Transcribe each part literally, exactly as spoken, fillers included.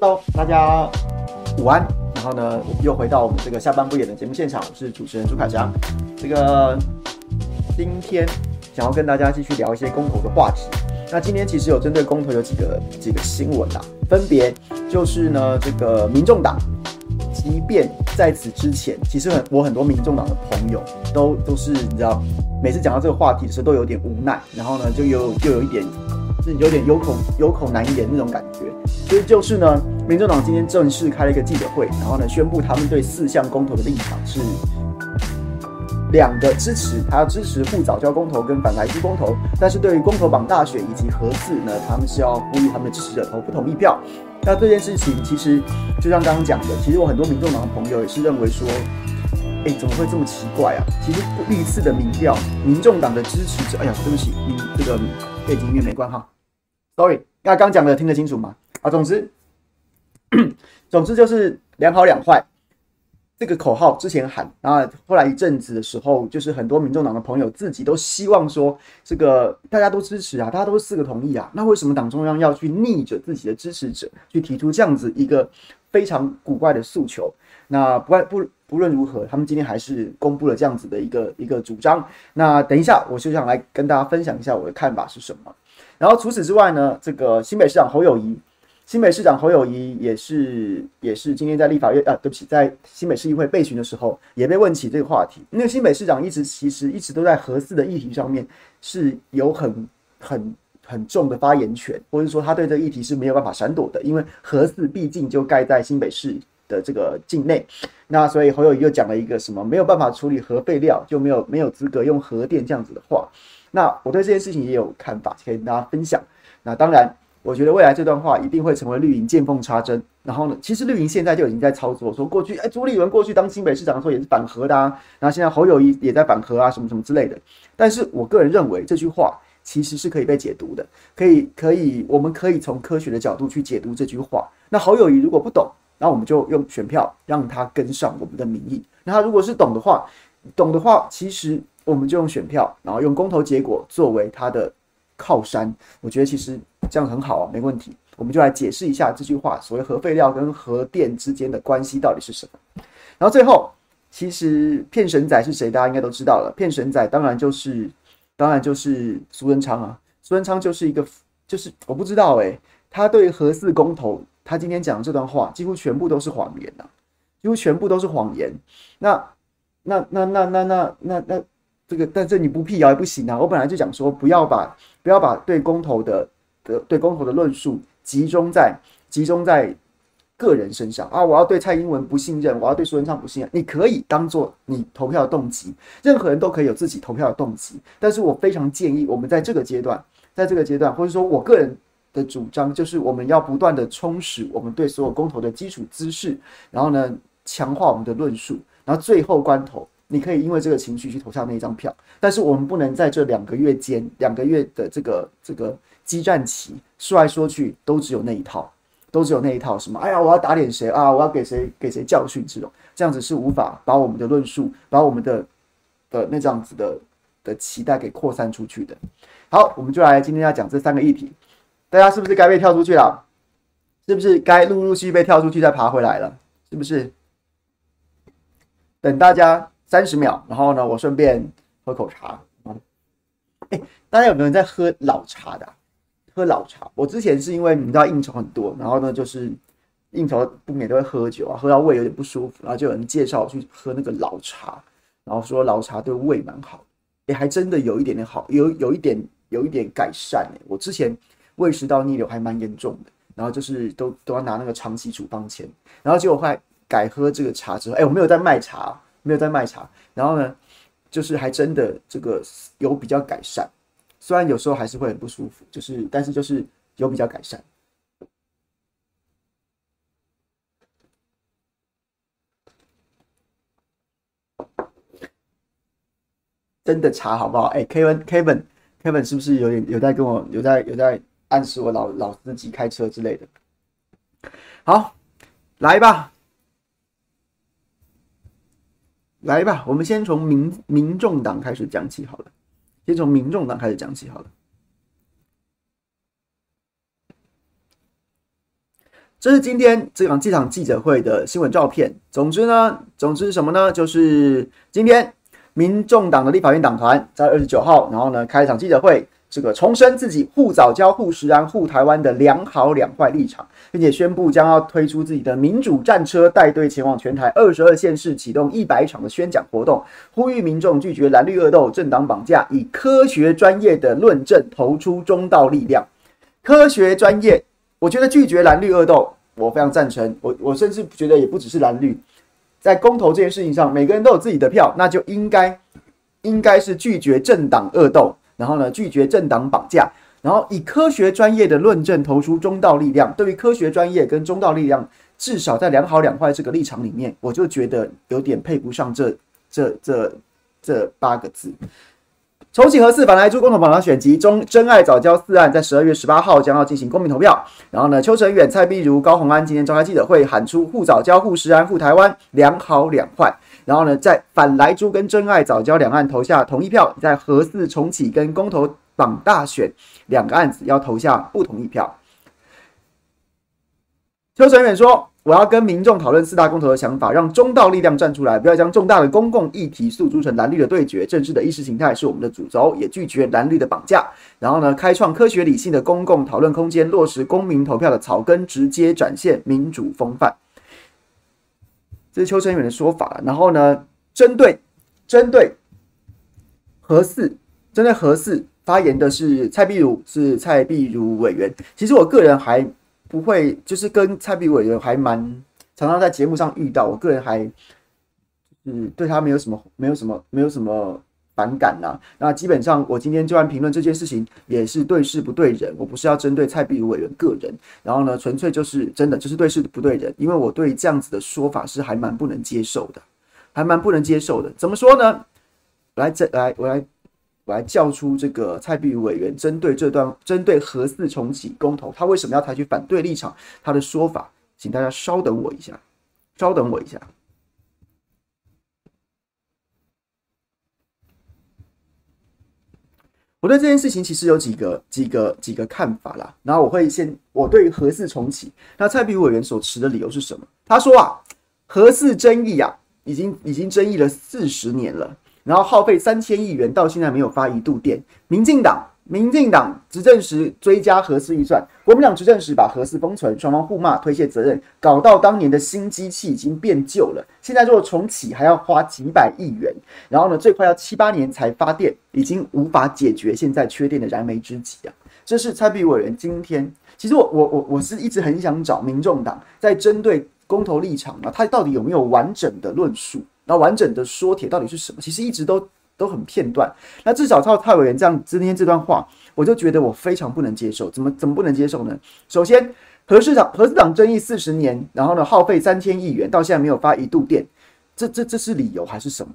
Hello， 大家午安。然后呢，又回到我们这个下半部演的节目现场，我是主持人朱凯翔。这个今天想要跟大家继续聊一些公投的话题。那今天其实有针对公投有几个几个新闻啦、啊，分别就是呢，这个民众党，即便在此之前，其实很我很多民众党的朋友都都是你知道，每次讲到这个话题的时候都有点无奈，然后呢就有就有一点。是有点有口有口难言那种感觉，所以就是呢，民众党今天正式开了一个记者会，然后呢，宣布他们对四项公投的立场是两个支持，他支持护藻礁公投跟反莱猪公投，但是对于公投榜大选以及核四呢，他们是要呼吁他们的支持者投不同意票。那这件事情其实就像刚刚讲的，其实我很多民众党的朋友也是认为说，哎，怎么会这么奇怪啊？其实历次的民调，民众党的支持者，哎呀，对不起，你这个背景音乐没关哈。Sorry， 那刚讲的听得清楚吗？啊，总之，总之就是两好两坏这个口号之前喊，然后后来一阵子的时候，就是很多民众党的朋友自己都希望说，这个大家都支持啊，大家都四个同意啊，那为什么党中央要去逆着自己的支持者去提出这样子一个非常古怪的诉求？那不不不论如何，他们今天还是公布了这样子的一个一个主张。那等一下，我就想来跟大家分享一下我的看法是什么。然后除此之外呢，这个新北市长侯友宜，新北市长侯友宜也是也是今天在立法院啊，对不起，在新北市议会备询的时候，也被问起这个话题。因为新北市长一直其实一直都在核四的议题上面是有很很很重的发言权，或者说他对这个议题是没有办法闪躲的，因为核四毕竟就盖在新北市的这个境内。那所以侯友宜又讲了一个什么没有办法处理核废料，就没有没有资格用核电这样子的话。那我对这件事情也有看法，可以跟大家分享。那当然，我觉得未来这段话一定会成为绿营见缝插针。然后呢，其实绿营现在就已经在操作，说过去，哎，朱立伦过去当新北市长的时候也是反核的啊，然后现在侯友宜也在反核啊，什么什么之类的。但是我个人认为这句话其实是可以被解读的，可以可以，我们可以从科学的角度去解读这句话。那侯友宜如果不懂，那我们就用选票让他跟上我们的民意。那他如果是懂的话，懂的话，其实。我们就用选票，然后用公投结果作为它的靠山，我觉得其实这样很好啊，没问题。我们就来解释一下这句话，所谓核废料跟核电之间的关系到底是什么。然后最后，其实骗神仔是谁，大家应该都知道了。骗神仔当然就是，当然就是苏贞昌啊。苏贞昌就是一个，就是我不知道哎、欸，他对核四公投，他今天讲的这段话几乎全部都是谎言啊，几乎全部都是谎言。那那那那那那那那。这个，但是你不辟谣也不行啊！我本来就讲说，不要把不要把对公投的的对公投的论述集中在集中在个人身上啊！我要对蔡英文不信任，我要对苏贞昌不信任，你可以当做你投票的动机，任何人都可以有自己投票的动机。但是我非常建议我们在这个阶段，在这个阶段，或者说我个人的主张就是，我们要不断的充实我们对所有公投的基础知识，然后呢，强化我们的论述，然后最后关头。你可以因为这个情绪去投下那一张票，但是我们不能在这两个月间、两个月的这个这个激战期说来说去都只有那一套，都只有那一套什么？哎呀，我要打脸谁啊？我要给谁给谁教训这种，这样子是无法把我们的论述、把我们的的那这样子的的期待给扩散出去的。好，我们就来今天要讲这三个议题，大家是不是该被跳出去了？是不是该陆陆续续被跳出去再爬回来了？是不是？等大家。三十秒，然后呢，我顺便喝口茶。哎，大家有没有人在喝老茶的、啊？喝老茶，我之前是因为你知道应酬很多，然后呢就是应酬不免都会喝酒啊，喝到胃有点不舒服，然后就有人介绍去喝那个老茶，然后说老茶对胃蛮好，哎，还真的有一点点好，有有一点有一点改善、欸、我之前胃食道逆流还蛮严重的，然后就是都都要拿那个长期处方签，然后结果后来改喝这个茶之后，哎，我没有在卖茶。没有在卖茶，然后呢，就是还真的这个有比较改善，虽然有时候还是会很不舒服，就是但是就是有比较改善。真的茶好不好？哎 ，Kevin Kevin Kevin 是不是有点有在跟我有在有在暗示我老老司机开车之类的？好，来吧。来吧，我们先从民民众党开始讲起好了。先从民众党开始讲起好了。这是今天这场这场记者会的新闻照片。总之呢，总之是什么呢？就是今天民众党的立法院党团在二十九号，然后呢开一场记者会，这个重申自己护藻礁、护食安、护台湾的两好两坏立场，并且宣布将要推出自己的民主战车，带队前往全台二十二县市，启动一百场的宣讲活动，呼吁民众拒绝蓝绿恶斗、政党绑架，以科学专业的论证投出中道力量。科学专业。我觉得拒绝蓝绿恶斗，我非常赞成。我我甚至觉得也不只是蓝绿，在公投这件事情上，每个人都有自己的票，那就应该应该是拒绝政党恶斗，然后呢，拒绝政党绑架，然后以科学专业的论证投出中道力量。对于科学专业跟中道力量，至少在两好两坏这个立场里面，我就觉得有点配不上这这这这八个字。重启核四反萊豬公投榜上选集中珍爱藻礁四案在十二月十八号将要进行公民投票。然后呢，邱成远、蔡壁如、高虹安今天召开记者会，喊出护藻礁、护食安、护台湾两好两坏。然后呢，在反萊豬跟珍爱藻礁两案投下同意票，在核四重启跟公投榜大选两个案子要投下不同意票。邱成远说：“我要跟民众讨论四大公投的想法，让中道力量站出来，不要将重大的公共议题诉诸成蓝绿的对决。政治的意识形态是我们的主轴，也拒绝蓝绿的绑架。然后呢，开创科学理性的公共讨论空间，落实公民投票的草根，直接展现民主风范。”这是邱成远的说法。然后呢，针对针对核四，针对核四发言的是蔡壁如，是蔡壁如委员。其实我个人还。不会，就是跟蔡壁如委员还蛮常常在节目上遇到，我个人还嗯对他没有什么没有什么没有什么反感啦、啊。那基本上我今天就算评论这件事情，也是对事不对人，我不是要针对蔡壁如委员个人，然后呢，纯粹就是真的就是对事不对人，因为我对这样子的说法是还蛮不能接受的，还蛮不能接受的。怎么说呢？我来这来我来。我来叫出这个蔡壁如委员针对这段针对核四重启公投，他为什么要采取反对立场？他的说法，请大家稍等我一下，稍等我一下。我对这件事情其实有几个几个几个看法啦，然后我会先我对于核四重启，那蔡壁如委员所持的理由是什么？他说啊，核四争议啊，已经已经争议了四十年了。然后耗费三千亿元，到现在没有发一度电。民进党，民进党执政时追加核四预算，国民党执政时把核四封存，双方互骂推卸责任，搞到当年的新机器已经变旧了。现在如果重启，还要花几百亿元，然后呢，最快要七八年才发电，已经无法解决现在缺电的燃眉之急啊！这是蔡壁如委员今天，其实我我我我是一直很想找民众党在针对公投立场啊，他到底有没有完整的论述？那完整的说帖到底是什么？其实一直都都很片段。那至少照蔡委员这样今天这段话，我就觉得我非常不能接受。怎么怎么不能接受呢？首先，核市场核市场争议四十年，然后呢耗费三千亿元，到现在没有发一度电，这这这是理由还是什么？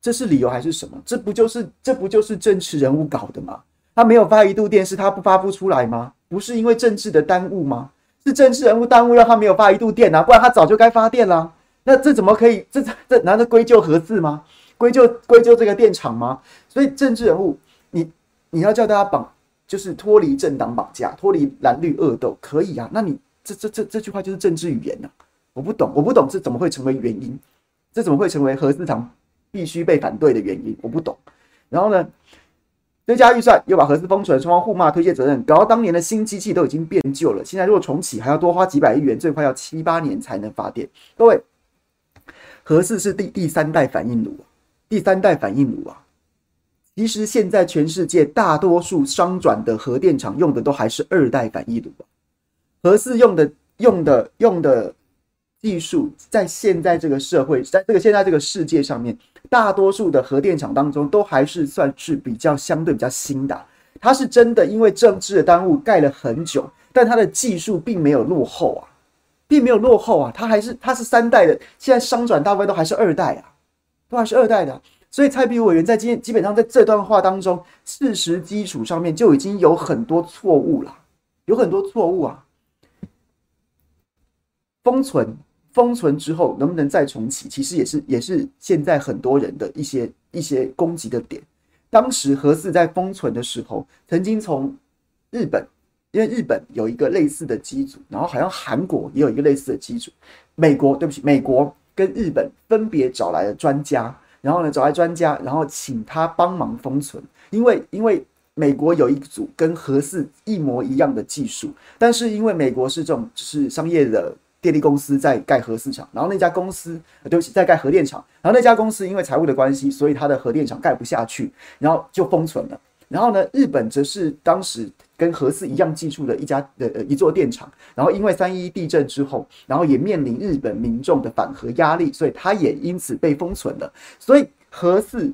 这是理由还是什么？这不就是这不就是政治人物搞的吗？他没有发一度电，是他不发不出来吗？不是因为政治的耽误吗？是政治人物耽误让他没有发一度电啊，不然他早就该发电啦。那这怎么可以？这这难道归咎核四吗？归咎归咎这个电厂吗？所以政治人物，你你要叫大家绑，就是脱离政党绑架，脱离蓝绿恶斗，可以啊？那你这这这这句话就是政治语言呐、啊！我不懂，我不懂这怎么会成为原因？这怎么会成为核四厂必须被反对的原因？我不懂。然后呢，追加预算又把核四封存，双方互骂推卸责任，搞到当年的新机器都已经变旧了。现在如果重启，还要多花几百亿元，最快要七八年才能发电。各位。核四是第第三代反应炉，第三代反应炉啊！其实现在全世界大多数商转的核电厂用的都还是二代反应炉啊。核四用的用的用的技术，在现在这个社会，在这个现在这个世界上面，大多数的核电厂当中，都还是算是比较相对比较新的啊。它是真的因为政治的耽误盖了很久，但它的技术并没有落后啊。并没有落后啊，它还是它是三代的，现在商转大部分都还是二代啊，都还是二代的啊。所以蔡壁如委员在今基本上在这段话当中，事实基础上面就已经有很多错误了，有很多错误啊。封存封存之后能不能再重启，其实也是也是现在很多人的一些一些攻击的点。当时核四在封存的时候，曾经从日本因为日本有一个类似的机组，然后好像韩国也有一个类似的机组，美国对不起，美国跟日本分别找来了专家，然后呢找来专家，然后请他帮忙封存，因为因为美国有一组跟核四一模一样的技术，但是因为美国是这种就是商业的电力公司在盖核四厂，然后那家公司对不起在盖核电厂，然后那家公司因为财务的关系，所以它的核电厂盖不下去，然后就封存了。然后呢，日本则是当时跟核四一样技术的一家的、呃、一座电厂，然后因为三一一地震之后，然后也面临日本民众的反核压力，所以它也因此被封存了。所以核四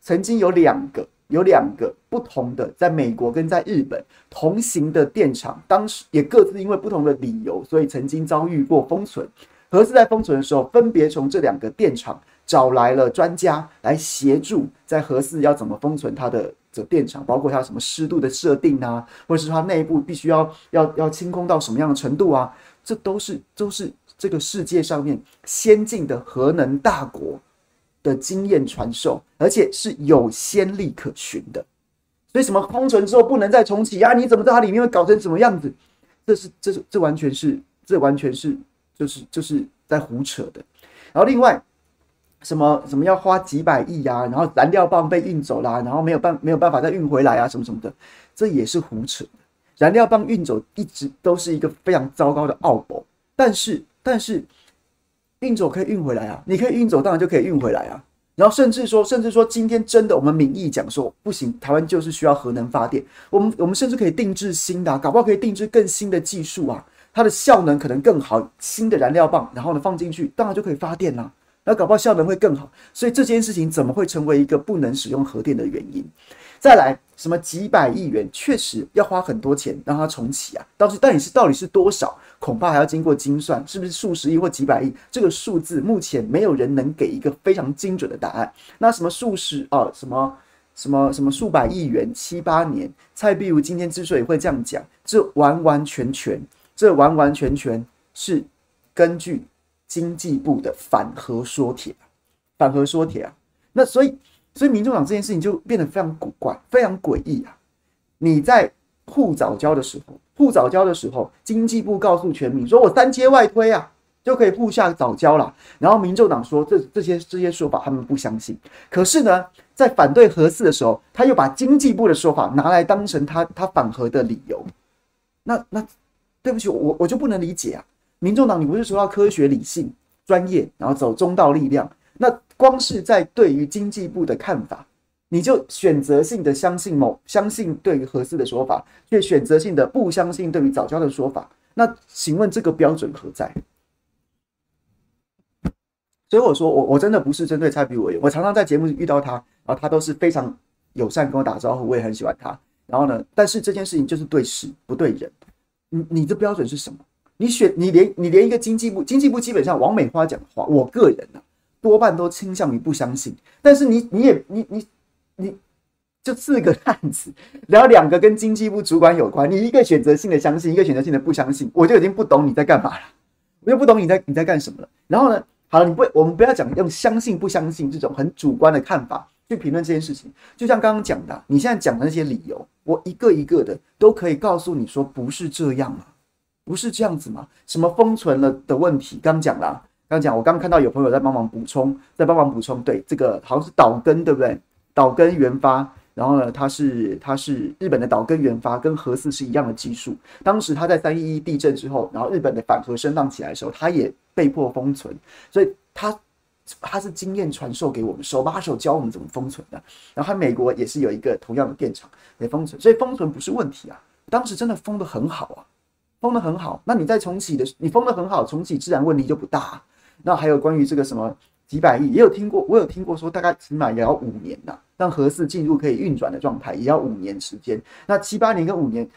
曾经有两个有两个不同的在美国跟在日本同行的电厂，当时也各自因为不同的理由，所以曾经遭遇过封存。核四在封存的时候，分别从这两个电厂找来了专家来协助在核四要怎么封存它的电厂，包括它什么湿度的设定啊，或者是它内部必须要要要清空到什么样的程度啊，这都是都是这个世界上面先进的核能大国的经验传授，而且是有先例可循的。所以什么封存之后不能再重启啊？你怎么知道它里面会搞成什么样子？这是这是这完全是这完全是就是就是在胡扯的。然后另外。什么什么要花几百亿啊，然后燃料棒被运走啦、啊，然后没有办没有办法再运回来啊，什么什么的，这也是胡扯。燃料棒运走一直都是一个非常糟糕的奥博，但是但是运走可以运回来啊，你可以运走，当然就可以运回来啊。然后甚至说甚至说，今天真的我们民意讲说不行，台湾就是需要核能发电，我们我们甚至可以定制新的、啊，搞不好可以定制更新的技术啊，它的效能可能更好，新的燃料棒，然后呢放进去，当然就可以发电啦、啊。那搞不好效能会更好，所以这件事情怎么会成为一个不能使用核电的原因？再来，什么几百亿元，确实要花很多钱让它重启啊，到底到底是到底是多少？恐怕还要经过精算，是不是数十亿或几百亿？这个数字目前没有人能给一个非常精准的答案。那什么数十啊，什么什么什么数百亿元，七八年，蔡壁如今天之所以会这样讲，这完完全全，这完完全全是根据。经济部的反核说帖，反核说帖啊，那所以所以民众党这件事情就变得非常古怪，非常诡异啊！你在护藻礁的时候，护藻礁的时候，经济部告诉全民说，我三阶外推啊，就可以护下藻礁了。然后民众党说这这些这些说法他们不相信，可是呢，在反对核四的时候，他又把经济部的说法拿来当成他他反核的理由。那那对不起，我我就不能理解啊！民众党，你不是说要科学、理性、专业，然后走中道力量？那光是在对于经济部的看法，你就选择性的相信某相信对于核四的说法，却选择性的不相信对于藻礁的说法。那请问这个标准何在？所以我说，我我真的不是针对蔡壁如委员，我常常在节目遇到他，然后他都是非常友善跟我打招呼，我也很喜欢他。然后呢，但是这件事情就是对事不对人，你你的标准是什么？你选你连你连一个经济部，经济部基本上王美花讲的话，我个人啊多半都倾向于不相信。但是你你也你你你就四个案子，然后两个跟经济部主管有关，你一个选择性的相信，一个选择性的不相信，我就已经不懂你在干嘛了，我就不懂你在你在干什么了。然后呢，好了，你不我们不要讲用相信不相信这种很主观的看法去评论这件事情。就像刚刚讲的、啊，你现在讲的那些理由，我一个一个的都可以告诉你说不是这样啊。不是这样子吗？什么封存了的问题，刚讲啦，刚讲，我刚看到有朋友在帮忙补充，在帮忙补充，对，这个好像是岛根，对不对？岛根原发，然后呢，它是它是日本的岛根原发，跟核四是一样的技术。当时它在三一一地震之后，然后日本的反核声浪起来的时候，它也被迫封存，所以它它是经验传授给我们，手把手教我们怎么封存的。然后它美国也是有一个同样的电厂也封存，所以封存不是问题啊，当时真的封得很好啊。封得很好，那你在重启的，你封得很好，重启自然问题就不大、啊。那还有关于这个什么几百亿，也有听过，我有听过说大概起码也要五年呐、啊，让核四进入可以运转的状态也要五年时间。那七八年跟五年，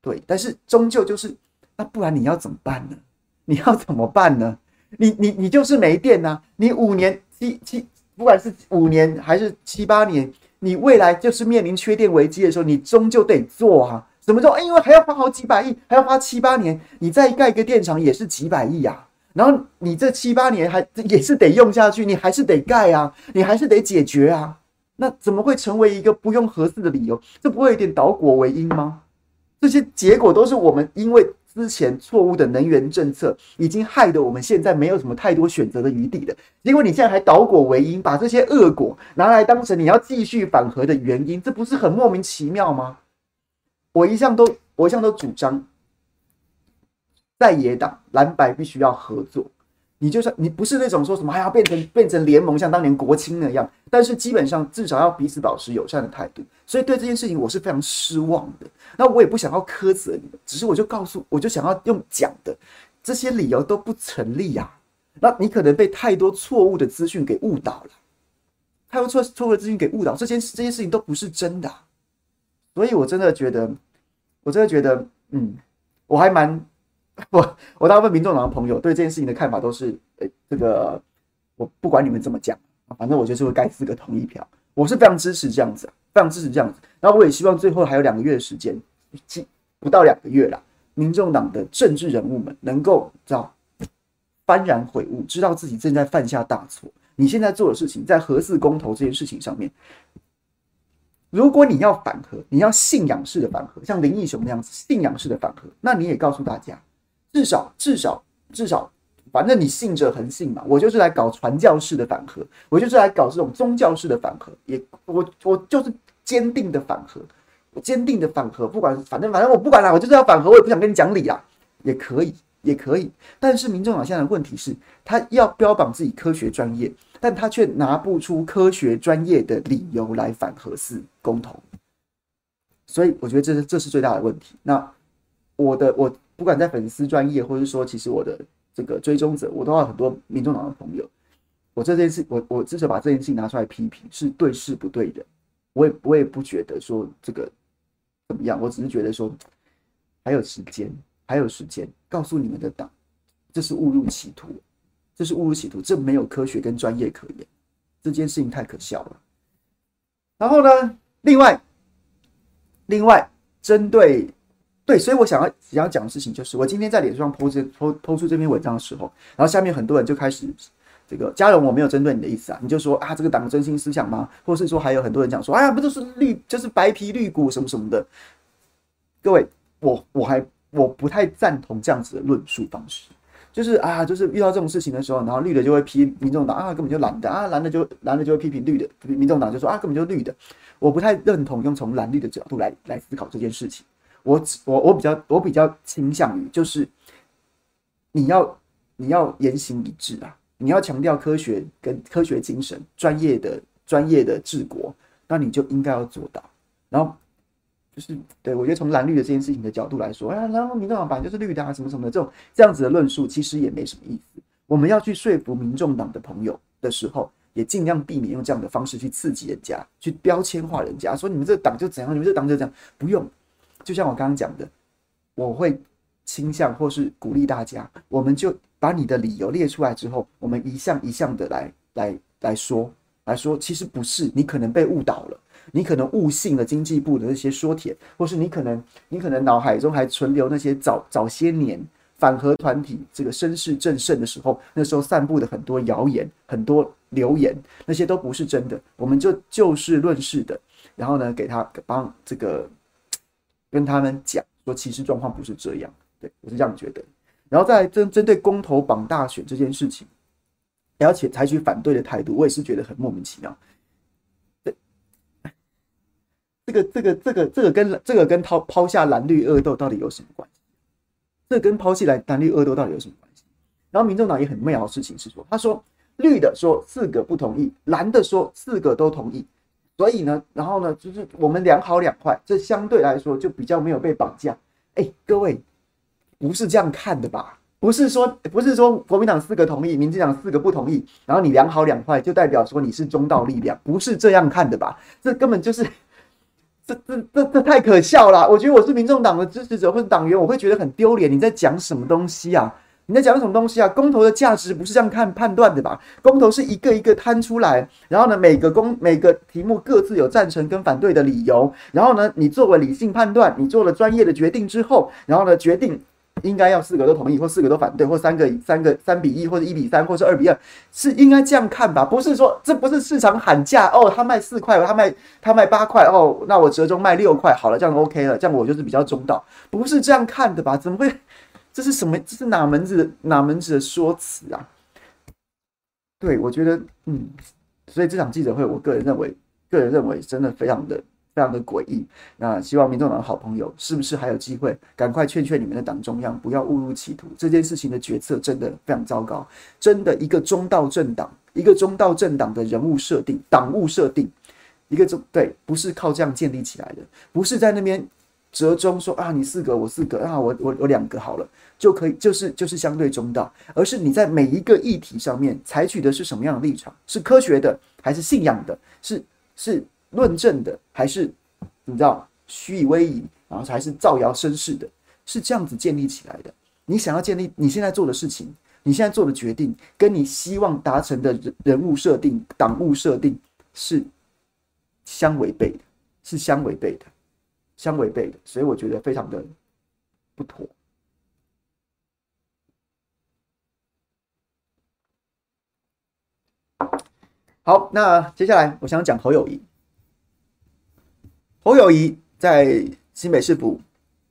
对，但是终究就是，那不然你要怎么办呢？你要怎么办呢？你你你就是没电呐、啊！你五年七七，不管是五年还是七八年，你未来就是面临缺电危机的时候，你终究得做啊。怎么说、哎？因为还要花好几百亿，还要花七八年，你再盖一个电厂也是几百亿啊。然后你这七八年还也是得用下去，你还是得盖啊，你还是得解决啊。那怎么会成为一个不用核四的理由？这不会有点倒果为因吗？这些结果都是我们因为之前错误的能源政策已经害得我们现在没有什么太多选择的余地了。结果你现在还倒果为因，把这些恶果拿来当成你要继续反核的原因，这不是很莫名其妙吗？我一向都我一向都主张，在野党蓝白必须要合作。你就算你不是那种说什么还要变成变成联盟，像当年国青那样，但是基本上至少要彼此保持友善的态度。所以对这件事情我是非常失望的。那我也不想要苛责你们，只是我就告诉，我就想要用讲的，这些理由都不成立啊。那你可能被太多错误的资讯给误导了，太多错错误的资讯给误导，这件这件事情都不是真的、啊。所以我真的觉得，我真的觉得，嗯，我还蛮。我我大部分民众党的朋友对这件事情的看法都是，呃，这个我不管你们怎么讲，反正我就是会盖四个同意票，我是非常支持这样子，非常支持这样子。然后我也希望最后还有两个月的时间，不到两个月啦，民众党的政治人物们能够知道幡然悔悟，知道自己正在犯下大错。你现在做的事情，在核四公投这件事情上面，如果你要反核，你要信仰式的反核，像林义雄那样子信仰式的反核，那你也告诉大家。至少至少至少，反正你信者恒信嘛。我就是来搞传教式的反核，我就是来搞这种宗教式的反核，也我我就是坚定的反核，我坚定的反核，不管反正反正我不管啦，我就是要反核，我也不想跟你讲理啦，也可以也可以。但是民众党现在的问题是，他要标榜自己科学专业，但他却拿不出科学专业的理由来反核四公投，所以我觉得这是这是最大的问题。那我的我。不管在粉丝专业，或是说，其实我的这个追踪者，我都有很多民众党的朋友。我这件事，我我至少把这件事情拿出来批评，是对事不对人。我也我也不觉得说这个怎么样，我只是觉得说还有时间，还有时间，告诉你们的党，这是误入歧途，这是误入歧途，这没有科学跟专业可言，这件事情太可笑了。然后呢，另外，另外针对。对，所以我想要想要讲的事情就是，我今天在脸书上 po 出这篇文章的时候，然后下面很多人就开始这个嘉荣，我没有针对你的意思啊，你就说啊，这个党的真心思想吗？或是说还有很多人讲说，哎呀，不就是绿就是白皮绿骨什么什么的。各位，我我还我不太赞同这样子的论述方式，就是啊，就是遇到这种事情的时候，然后绿的就会批民众党啊，根本就蓝的啊，蓝的就蓝的就会批评绿的，民众党就说啊，根本就绿的。我不太认同用从蓝绿的角度来来思考这件事情。我我我比较我比较倾向于就是你要你要言行一致啊，你要强调科学跟科学精神、专业的专业的治国，那你就应该要做到。然后就是对我觉得从蓝绿的这件事情的角度来说，啊，然后民众党本来就是绿的啊，什么什么的这种这样子的论述，其实也没什么意思。我们要去说服民众党的朋友的时候，也尽量避免用这样的方式去刺激人家，去标签化人家，说你们这党就怎样，你们这党就怎样，不用。就像我刚刚讲的，我会倾向或是鼓励大家，我们就把你的理由列出来之后，我们一项一项的来来来说来说，其实不是，你可能被误导了，你可能误信了经济部的那些说帖，或是你可能你可能脑海中还存留那些早早些年反核团体这个声势正盛的时候，那时候散布的很多谣言、很多流言，那些都不是真的，我们就就事论事的，然后呢，给他帮这个。跟他们讲说，其实状况不是这样，对我是这样觉得。然后再来针针对公投榜大选这件事情，而且采取反对的态度，我也是觉得很莫名其妙。这个这个这个这个跟这个跟抛抛下蓝绿恶斗到底有什么关系？这个跟抛弃蓝绿恶斗到底有什么关系？然后民众党也很妙的事情是说，他说绿的说四个不同意，蓝的说四个都同意。所以呢，然后呢，就是我们两好两坏，这相对来说就比较没有被绑架。哎，各位，不是这样看的吧？不是说不是说国民党四个同意，民进党四个不同意，然后你两好两坏就代表说你是中道力量，不是这样看的吧？这根本就是，这这这这太可笑了。我觉得我是民众党的支持者或者党员，我会觉得很丢脸。你在讲什么东西啊？你在讲什么东西啊？公投的价值不是这样看判断的吧？公投是一个一个摊出来，然后呢，每个公每个题目各自有赞成跟反对的理由，然后呢，你作为理性判断，你做了专业的决定之后，然后呢，决定应该要四个都同意，或四个都反对，或三个三个三比一，或者一比三，或是二比二，是应该这样看吧？不是说这不是市场喊价哦，他卖四块，他卖他卖八块哦，那我折中卖六块，好了，这样 OK 了，这样我就是比较中道，不是这样看的吧？怎么会？这是什么？这是哪门子哪门子的说辞啊？对，我觉得，嗯，所以这场记者会，我个人认为，个人认为真的非常的。非常的诡异，那希望民众党的好朋友是不是还有机会？赶快劝劝你们的党中央，不要误入歧途。这件事情的决策真的非常糟糕，真的一个中道政党，一个中道政党的人物设定、党务设定，一个中对不是靠这样建立起来的，不是在那边折中说啊，你四个我四个啊，我我我两个好了就可以，就是就是相对中道，而是你在每一个议题上面采取的是什么样的立场？是科学的，还是信仰的？是是。论证的还是你知道虚以威仪，然后还是造谣生事的，是这样子建立起来的。你想要建立你现在做的事情，你现在做的决定，跟你希望达成的人物设定、党务设定是相违背的，是相违背的，相违背的。所以我觉得非常的不妥。好，那接下来我想讲侯友宜。侯友宜在新北市府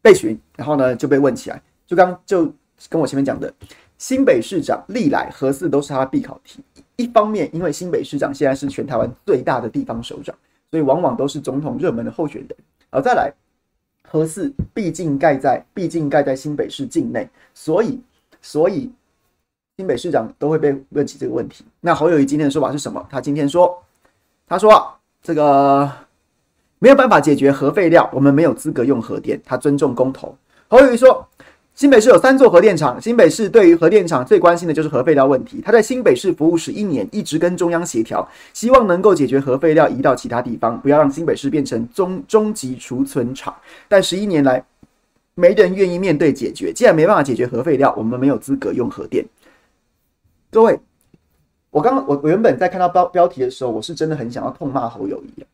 被询，然后呢就被问起来，就刚就跟我前面讲的，新北市长历来核四都是他必考题。一方面，因为新北市长现在是全台湾最大的地方首长，所以往往都是总统热门的候选人。而再来，核四毕竟盖在毕竟盖在新北市境内，所以所以新北市长都会被问起这个问题。那侯友宜今天的说法是什么？他今天说，他说、啊、这个。没有办法解决核废料，我们没有资格用核电。他尊重公投。侯友宜说，新北市有三座核电厂，新北市对于核电厂最关心的就是核废料问题。他在新北市服务十一年，一直跟中央协调，希望能够解决核废料移到其他地方，不要让新北市变成终终极储存场。但十一年来，没人愿意面对解决。既然没办法解决核废料，我们没有资格用核电。各位，我刚刚我我原本在看到标标题的时候，我是真的很想要痛骂侯友宜的。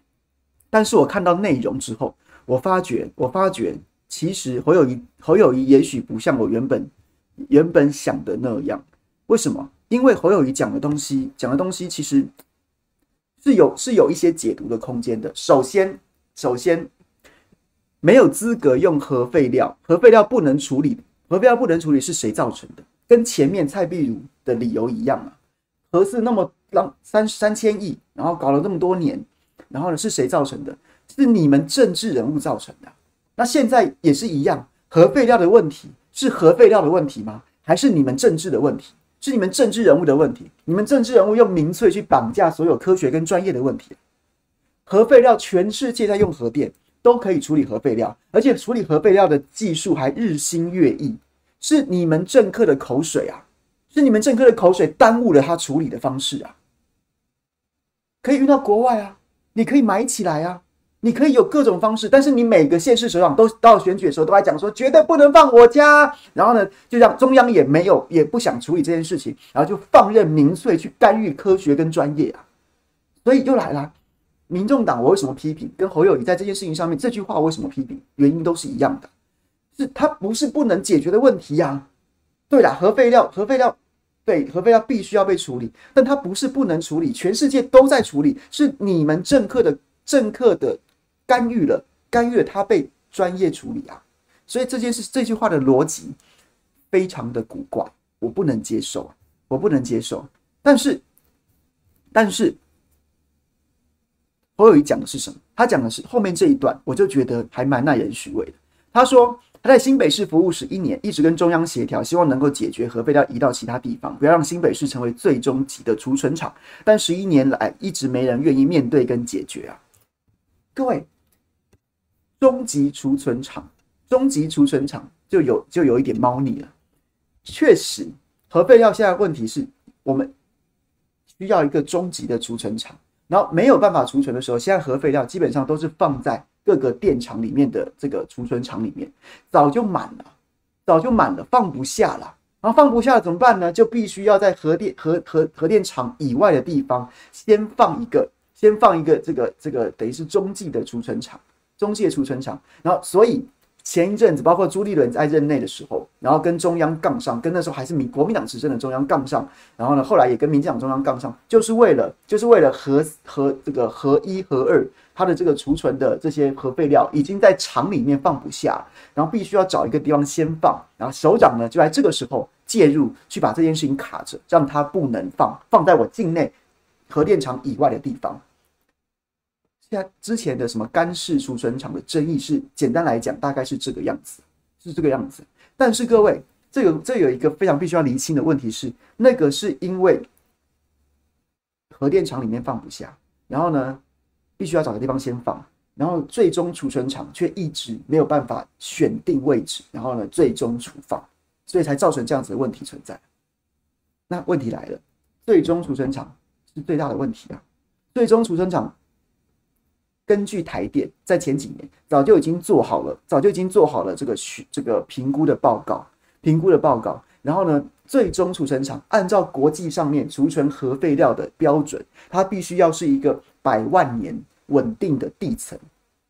但是我看到内容之后，我发觉，我发觉，其实侯友宜，侯友宜也许不像我原本原本想的那样。为什么？因为侯友宜讲的东西，讲的东西其实是有是有一些解读的空间的。首先，首先没有资格用核废料，核废料不能处理，核废料不能处理是谁造成的？跟前面蔡壁如的理由一样啊，核四那么浪三三千亿，然后搞了那么多年。然后呢？是谁造成的？是你们政治人物造成的。那现在也是一样，核废料的问题是核废料的问题吗？还是你们政治的问题？是你们政治人物的问题？你们政治人物用民粹去绑架所有科学跟专业的问题。核废料，全世界在用核电都可以处理核废料，而且处理核废料的技术还日新月异。是你们政客的口水啊！是你们政客的口水耽误了他处理的方式啊！可以运到国外啊！你可以买起来啊，你可以有各种方式，但是你每个县市首长都到选举的时候都在讲说绝对不能放我家，然后呢，就让中央也没有也不想处理这件事情，然后就放任民粹去干预科学跟专业啊，所以又来了，民众党我为什么批评，跟侯友宜在这件事情上面这句话我为什么批评，原因都是一样的，是它不是不能解决的问题啊，对啦，核废料核废料。对，核废料必须要被处理，但它不是不能处理，全世界都在处理，是你们政客的政客的干预了，干预了它被专业处理啊，所以这件事这句话的逻辑非常的古怪，我不能接受，我不能接受。但是，但是侯友宜讲的是什么？他讲的是后面这一段，我就觉得还蛮耐人寻味的。他说。他在新北市服务十一年，一直跟中央协调，希望能够解决核废料移到其他地方，不要让新北市成为最终极的储存场。但十一年来，一直没人愿意面对跟解决啊！各位，终极储存场，终极储存场就有就有一点猫腻了。确实，核废料现在问题是我们需要一个终极的储存场，然后没有办法储存的时候，现在核废料基本上都是放在。各个电厂里面的这个储存厂里面早就满了，早就满了，放不下了。然后放不下了怎么办呢？就必须要在核电核核核电厂以外的地方先放一个，先放一个这个这个等于是中继的储存厂，中继的储存厂。然后所以前一阵子包括朱立伦在任内的时候，然后跟中央杠上，跟那时候还是民国民党执政的中央杠上，然后呢后来也跟民进党中央杠上，就是为了就是为了核核这个核一核二它的这个储存的这些核废料已经在厂里面放不下，然后必须要找一个地方先放，然后首长呢就在这个时候介入去把这件事情卡着，让它不能放放在我境内核电厂以外的地方。现在之前的什么干式储存厂的争议是，简单来讲大概是这个样子，是这个样子。但是各位，这有这有一个非常必须要厘清的问题是，那个是因为核电厂里面放不下，然后呢必须要找个地方先放，然后最终储存厂却一直没有办法选定位置，然后呢最终储放，所以才造成这样子的问题存在。那问题来了，最终储存厂是最大的问题啊！最终储存厂。根据台电在前几年早就已经做好了，早就已经做好了这个这个评估的报告，评估的报告。然后呢，最终储存厂按照国际上面储存核废料的标准，它必须要是一个百万年稳定的地层，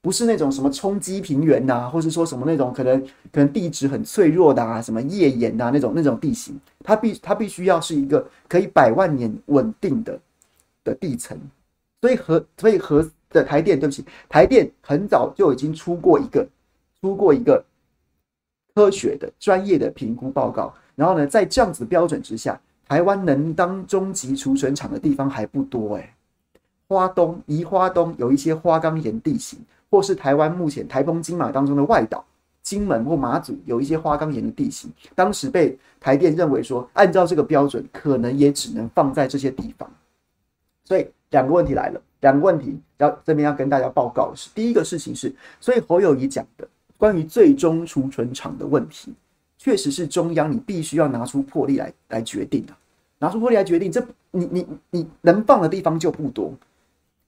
不是那种什么冲积平原呐、啊，或是说什么那种可能可能地质很脆弱的啊，什么页岩呐、啊、那种那种地形，它必它必须要是一个可以百万年稳定的的地层。所以核所以核的台电，对不起，台电很早就已经出过一个出过一个科学的专业的评估报告。然后呢，在这样子标准之下，台湾能当终极储存场的地方还不多哎、欸。花东宜花东有一些花岗岩地形，或是台湾目前台风金马当中的外岛金门或马祖有一些花岗岩的地形，当时被台电认为说，按照这个标准，可能也只能放在这些地方。所以两个问题来了。两个问题，然后这边要跟大家报告的是，第一个事情是，所以侯友宜讲的关于最终储存场的问题，确实是中央你必须要拿出魄力来来决定的、啊，拿出魄力来决定，这你你你能放的地方就不多，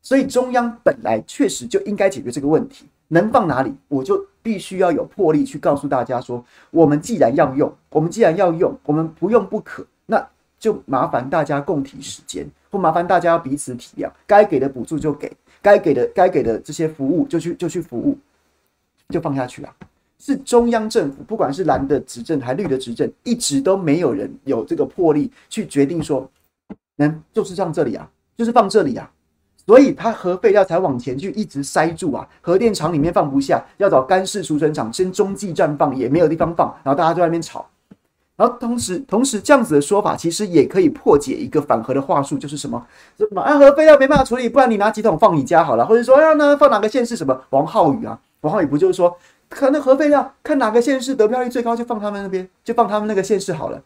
所以中央本来确实就应该解决这个问题，能放哪里，我就必须要有魄力去告诉大家说，我们既然要用，我们既然要用，我们不用不可，那就麻烦大家共体时间。不麻烦大家要彼此体谅，该给的补助就给，该给的该给的这些服务就去就去服务，就放下去了。是中央政府，不管是蓝的执政还绿的执政，一直都没有人有这个魄力去决定说，嗯，就是放这里啊，就是放这里啊，所以它核废料才往前去一直塞住啊，核电厂里面放不下，要找干式储存厂先中继站放也没有地方放，然后大家就在那边吵。然后同时，同时这样子的说法，其实也可以破解一个反核的话术，就是什么什么啊，核废料没办法处理，不然你拿几桶放你家好了，或者说啊，那放哪个县市什么？王浩宇啊，王浩宇不就是说，可能核废料看哪个县市得票率最高，就放他们那边，就放他们那个县市好了。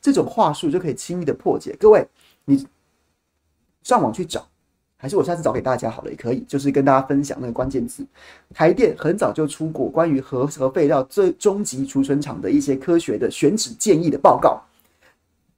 这种话术就可以轻易的破解。各位，你上网去找，还是我下次找给大家好了，也可以，就是跟大家分享那个关键字。台电很早就出过关于核核废料最终极储存场的一些科学的选址建议的报告。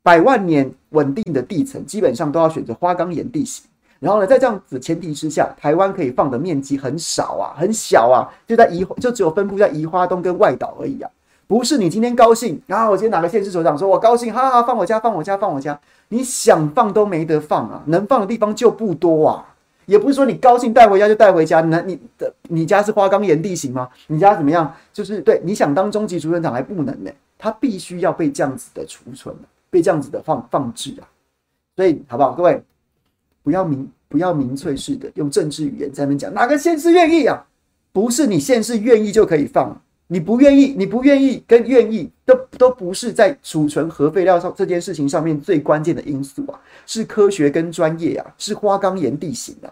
百万年稳定的地层基本上都要选择花岗岩地形。然后呢，在这样子前提之下，台湾可以放的面积很少啊，很小啊，就在宜就只有分布在宜花东跟外岛而已啊。不是你今天高兴，然、啊、后我今天哪个县市首长说我高兴，哈哈，放我家，放我家，放我家，你想放都没得放啊，能放的地方就不多啊。也不是说你高兴带回家就带回家，你你你家是花岗岩地形吗？你家怎么样？就是对，你想当终极储存场还不能呢、欸，它必须要被这样子的储存，被这样子的放放置啊。所以好不好，各位不要民不要民粹式的用政治语言在那边讲哪个县市愿意啊，不是你县市愿意就可以放。你不愿意，你不愿意跟愿意都都不是在储存核废料上这件事情上面最关键的因素啊，是科学跟专业啊，是花岗岩地形啊。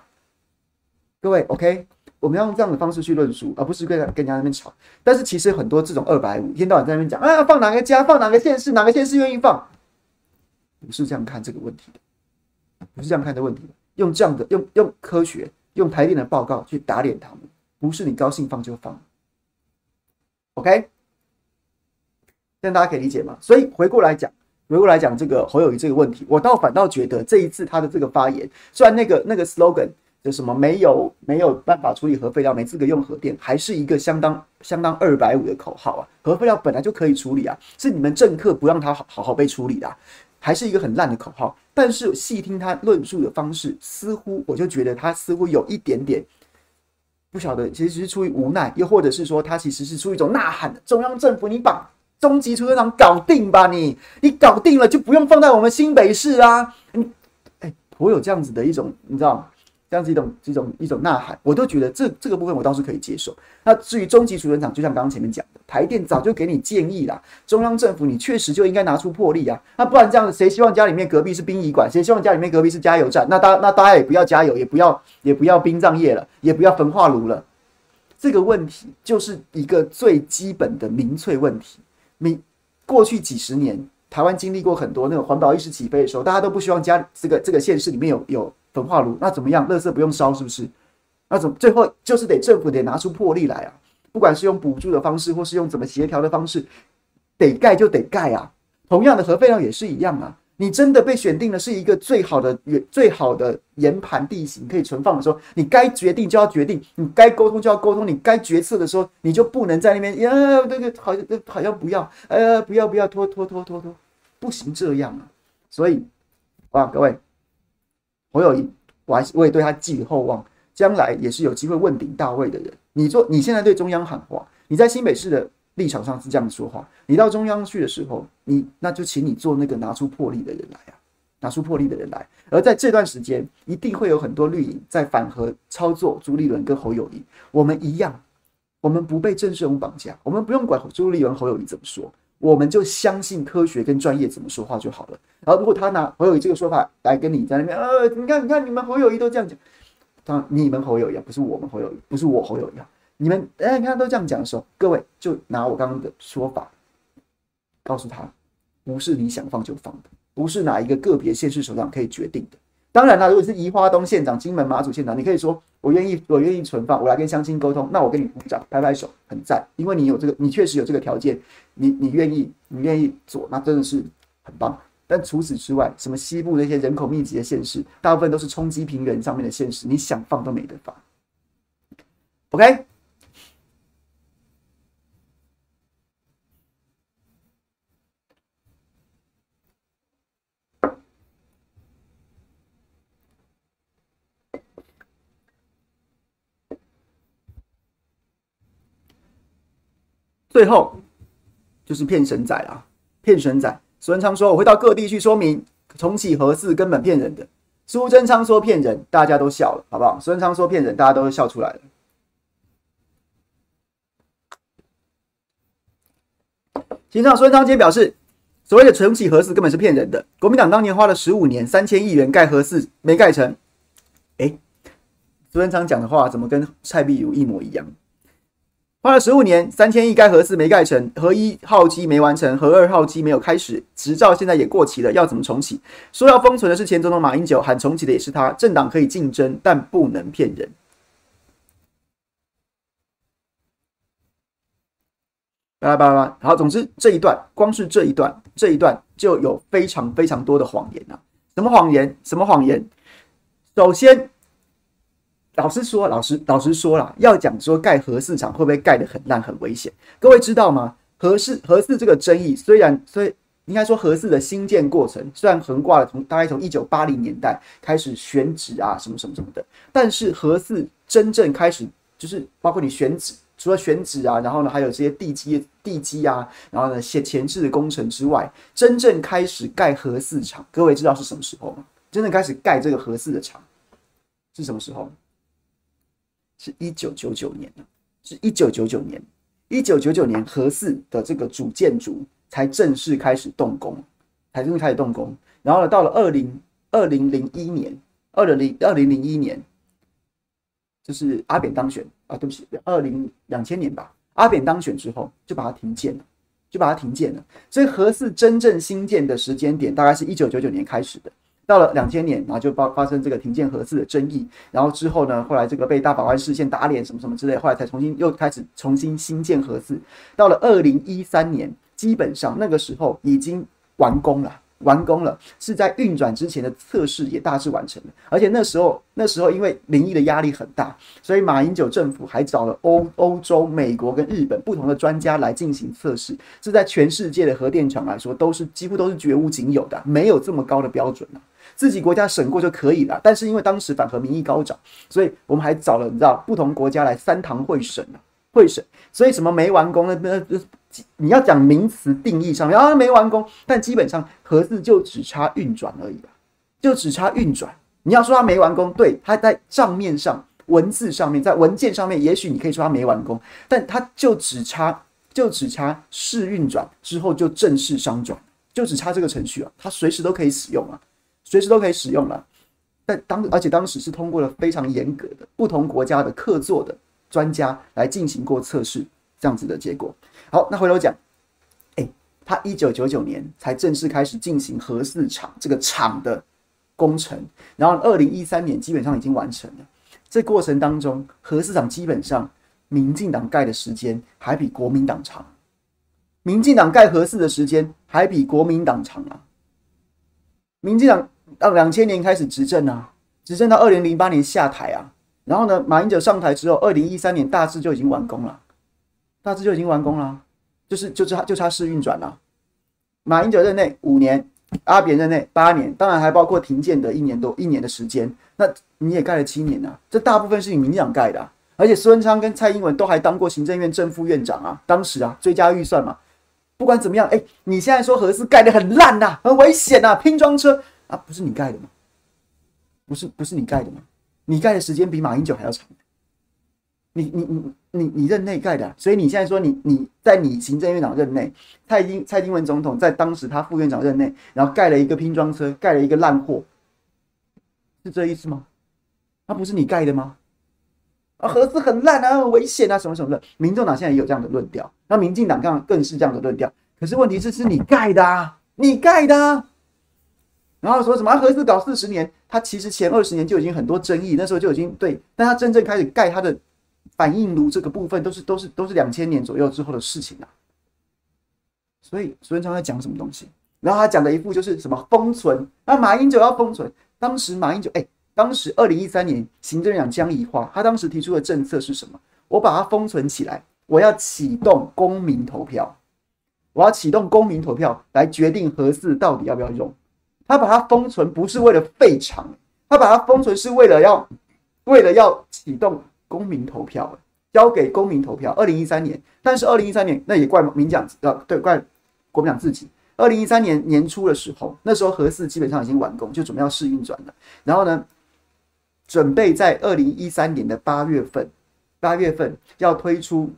各位 ，OK， 我们要用这样的方式去论述，而、啊、不是跟跟人家那边吵。但是其实很多这种二百五，一天到晚在那边讲啊，放哪个家，放哪个县市，哪个县市愿意放，不是这样看这个问题的，不是这样看这个问题的。用这样的用用科学，用台电的报告去打脸他们，不是你高兴放就放。OK， 这样大家可以理解吗？所以回过来讲，回过来讲这个侯友宜这个问题，我倒反倒觉得这一次他的这个发言，虽然那个那个 slogan 就什么没有没有办法处理核废料，没资格用核电，还是一个相当相当二百五的口号啊。核废料本来就可以处理啊，是你们政客不让他好好被处理的、啊，还是一个很烂的口号。但是细听他论述的方式，似乎我就觉得他似乎有一点点。不晓得，其实是出于无奈，又或者是说他其实是出于一种呐喊：中央政府，你把终极屠车场搞定吧你，你你搞定了就不用放在我们新北市啊！你哎，颇有这样子的一种，你知道吗？这样子一种一种一种呐喊，我都觉得这这个部分我倒是可以接受。那至于终极屠车场，就像刚刚前面讲的，台电早就给你建议啦，中央政府你确实就应该拿出魄力啊！那不然这样，谁希望家里面隔壁是殡仪馆？谁希望家里面隔壁是加油站？那大那大家也不要加油，也不要也不要殡葬业了，也不要焚化炉了。这个问题就是一个最基本的民粹问题。民过去几十年，台湾经历过很多那种环保意识起飞的时候，大家都不希望家这个这个县市里面有有焚化炉，那怎么样？垃圾不用烧，是不是？那怎么最后就是得政府得拿出魄力来啊！不管是用补助的方式，或是用怎么协调的方式，得盖就得盖啊！同样的，核废料也是一样啊！你真的被选定的是一个最好的最好的岩盘地形可以存放的时候，你该决定就要决定，你该沟通就要沟通，你该决策的时候，你就不能在那边呀，那个好像好像不要，呃，不要不要拖拖拖拖拖，不行这样啊！所以，哇，各位，侯友宜，我还我也对他寄予厚望，将来也是有机会问鼎大位的人。你做你现在对中央喊话，你在新北市的立场上是这样说话，你到中央去的时候，你那就请你做那个拿出魄力的人来啊，拿出魄力的人来。而在这段时间，一定会有很多绿营在反核操作朱立伦跟侯友宜，我们一样，我们不被政治人物绑架，我们不用管朱立伦侯友宜怎么说，我们就相信科学跟专业怎么说话就好了。然后如果他拿侯友宜这个说法来跟你在那边，呃，你看你看你们侯友宜都这样讲，当然你们侯友宜不是我们侯友宜，不是我侯友宜啊。你们哎，你看都这样讲的时候，各位就拿我刚刚的说法，告诉他，不是你想放就放的，不是哪一个个别县市首长可以决定的。当然啦，如果是宜花东县长、金门马祖县长，你可以说我愿意，我愿意存放，我来跟乡亲沟通，那我跟你鼓掌，拍拍手，很赞，因为你有这个，你确实有这个条件，你你愿意，你愿意做，那真的是很棒。但除此之外，什么西部那些人口密集的县市，大部分都是冲击平原上面的县市，你想放都没得放。OK。最后就是骗神仔啦，骗神仔。苏贞昌说我会到各地去说明重启核四根本骗人的。苏贞昌说骗人，大家都笑了，好不好？苏贞昌说骗人，大家都笑出来了。行政长苏贞昌今天表示，所谓的重启核四根本是骗人的。国民党当年花了十五年三千亿元盖核四，没盖成。哎、欸，苏贞昌讲的话怎么跟蔡壁如一模一样？花了十五年，三千亿盖核四没盖成，核一号机没完成，核二号机没有开始，执照现在也过期了，要怎么重启？说要封存的是前总统马英九，喊重启的也是他。政党可以竞争，但不能骗人。巴拉巴拉，好，总之这一段，光是这一段，这一段就有非常非常多的谎言啊！什么谎言？什么谎言？首先。老实说，老实老实说啦，要讲说盖核四厂会不会盖得很烂很危险？各位知道吗？核四核四这个争议，虽然所以应该说核四的兴建过程，虽然横挂了从大概从一九八零年代开始选址啊什么什么什么的，但是核四真正开始就是包括你选址，除了选址啊，然后呢还有这些地基地基啊，然后呢前前置的工程之外，真正开始盖核四厂，各位知道是什么时候吗？真正开始盖这个核四的厂是什么时候？是一九九九年，是一九九九年，一九九九年核四的这个主建筑才正式开始动工，才正式开始动工。然后呢，到了二零零一年 ,二零零一 年，就是阿扁当选啊，对不起 ,二零零零 年吧，阿扁当选之后就把它停建了，就把它停建了。所以核四真正兴建的时间点大概是一九九九年开始的。到了两千年，然后就发生这个停建核四的争议，然后之后呢，后来这个被大法官释宪打脸什么什么之类，后来才重新又开始重新新建核四。到了二零一三年，基本上那个时候已经完工了，完工了，是在运转之前的测试也大致完成了。而且那时候那时候因为民意的压力很大，所以马英九政府还找了欧欧洲、美国跟日本不同的专家来进行测试，这在全世界的核电厂来说都是几乎都是绝无仅有的，没有这么高的标准啊。自己国家审过就可以了。但是因为当时反核民意高涨，所以我们还找了你知道不同国家来三堂会审啊，会审。所以什么没完工呢？那那你要讲名词定义上面啊没完工，但基本上核四就只差运转而已啊，就只差运转。你要说它没完工，对，它在账面上、文字上面、在文件上面，也许你可以说它没完工，但它就只差。就只差试运转之后就正式商转，就只差这个程序啊，它随时都可以使用啊，随时都可以使用了、啊。但当而且当时是通过了非常严格的不同国家的客座的专家来进行过测试，这样子的结果。好，那回头讲，哎、欸，他一九九九年才正式开始进行核四厂这个厂的工程，然后二零一三年基本上已经完成了。这过程当中，核四厂基本上。民进党盖的时间还比国民党长，民进党盖核四的时间还比国民党长啊！民进党到两千年开始执政啊，执政到二零零八年下台啊，然后呢，马英九上台之后，二零一三年大致就已经完工了，大致就已经完工了，就是就差就差试运转了。马英九任内五年，阿扁任内八年，当然还包括停建的一年多一年的时间，那你也盖了七年啊，这大部分是你民进党盖的、啊。而且苏文昌跟蔡英文都还当过行政院正副院长啊，当时啊追加预算嘛，不管怎么样，哎、欸，你现在说核四盖得很烂呐、啊，很危险呐、啊，拼装车啊，不是你盖的吗？不是不是你盖的吗？你盖的时间比马英九还要长，你你你你你任内盖的、啊，所以你现在说你你在你行政院长任内，蔡英蔡英文总统在当时他副院长任内，然后盖了一个拼装车，盖了一个烂货，是这意思吗？他、啊、不是你盖的吗？啊，核四很烂啊，很危险啊，什么什么的。民众党现在也有这样的论调，那民进党更更是这样的论调。可是问题是，是你盖的啊，你盖的啊。然后说什么、啊、核四搞四十年，他其实前二十年就已经很多争议，那时候就已经对。但他真正开始盖他的反应炉这个部分，都是都是都是两千年左右之后的事情啊。所以苏文昌在讲什么东西？然后他讲的一副就是什么封存，那马英九要封存，当时马英九哎。欸当时二零一三年，行政院长江宜桦，他当时提出的政策是什么？我把它封存起来，我要启动公民投票，我要启动公民投票来决定核四到底要不要用。他把它封存不是为了废厂，他把它封存是为了要为了要启动公民投票，交给公民投票。二零一三年，但是二零一三年那也怪民讲啊，对，怪国民党自己。二零一三年年初的时候，那时候核四基本上已经完工，就准备要试运转了。然后呢？准备在二零一三年的八月份，八月份要推出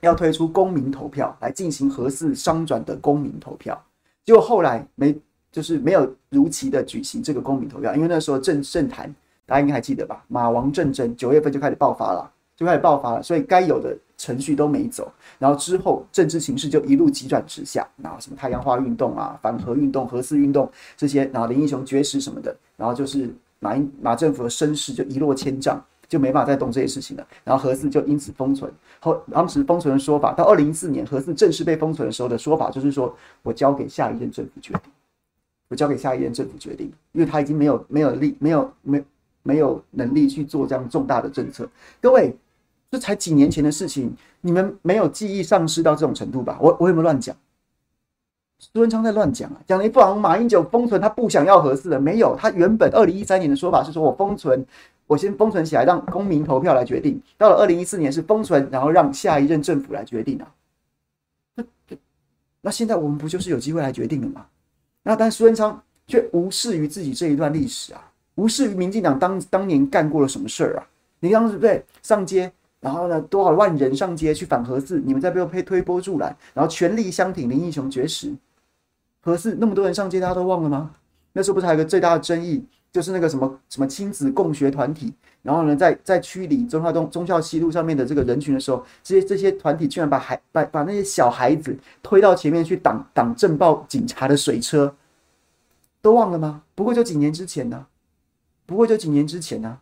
要推出公民投票来进行核四商转的公民投票，结果后来没就是没有如期的举行这个公民投票，因为那时候政政坛大家应该还记得吧，马王政争九月份就开始爆发了，就开始爆发了，所以该有的程序都没走，然后之后政治情势就一路急转直下，然后什么太阳花运动啊、反核运动、核四运动这些，然后林义雄绝食什么的，然后就是。马英马政府的声势就一落千丈，就没法再动这些事情了。然后核四就因此封存。后当时封存的说法，到二零一四年核四正式被封存的时候的说法，就是说我交给下一任政府决定，我交给下一任政府决定，因为他已经没有没有力没有没没有能力去做这样重大的政策。各位，这才几年前的事情，你们没有记忆丧失到这种程度吧？我我有没有乱讲？苏文昌在乱讲啊，讲了一副好像马英九封存他不想要核四了，没有，他原本二零一三年的说法是说我封存，我先封存起来让公民投票来决定，到了二零一四年是封存，然后让下一任政府来决定啊。那那现在我们不就是有机会来决定了吗？那但苏文昌却无视于自己这一段历史啊，无视于民进党当当年干过了什么事儿啊？你当时对上街。然后呢，多少万人上街去反核四，你们在背后推波助澜，然后全力相挺林义雄绝食。核四那么多人上街，大家都忘了吗？那时候不是还有个最大的争议，就是那个什么什么亲子共学团体，然后呢，在在区里中孝东中孝西路上面的这个人群的时候，这些这些团体居然把孩把把那些小孩子推到前面去挡挡政报警察的水车，都忘了吗？不过就几年之前呢、啊，不过就几年之前呢、啊。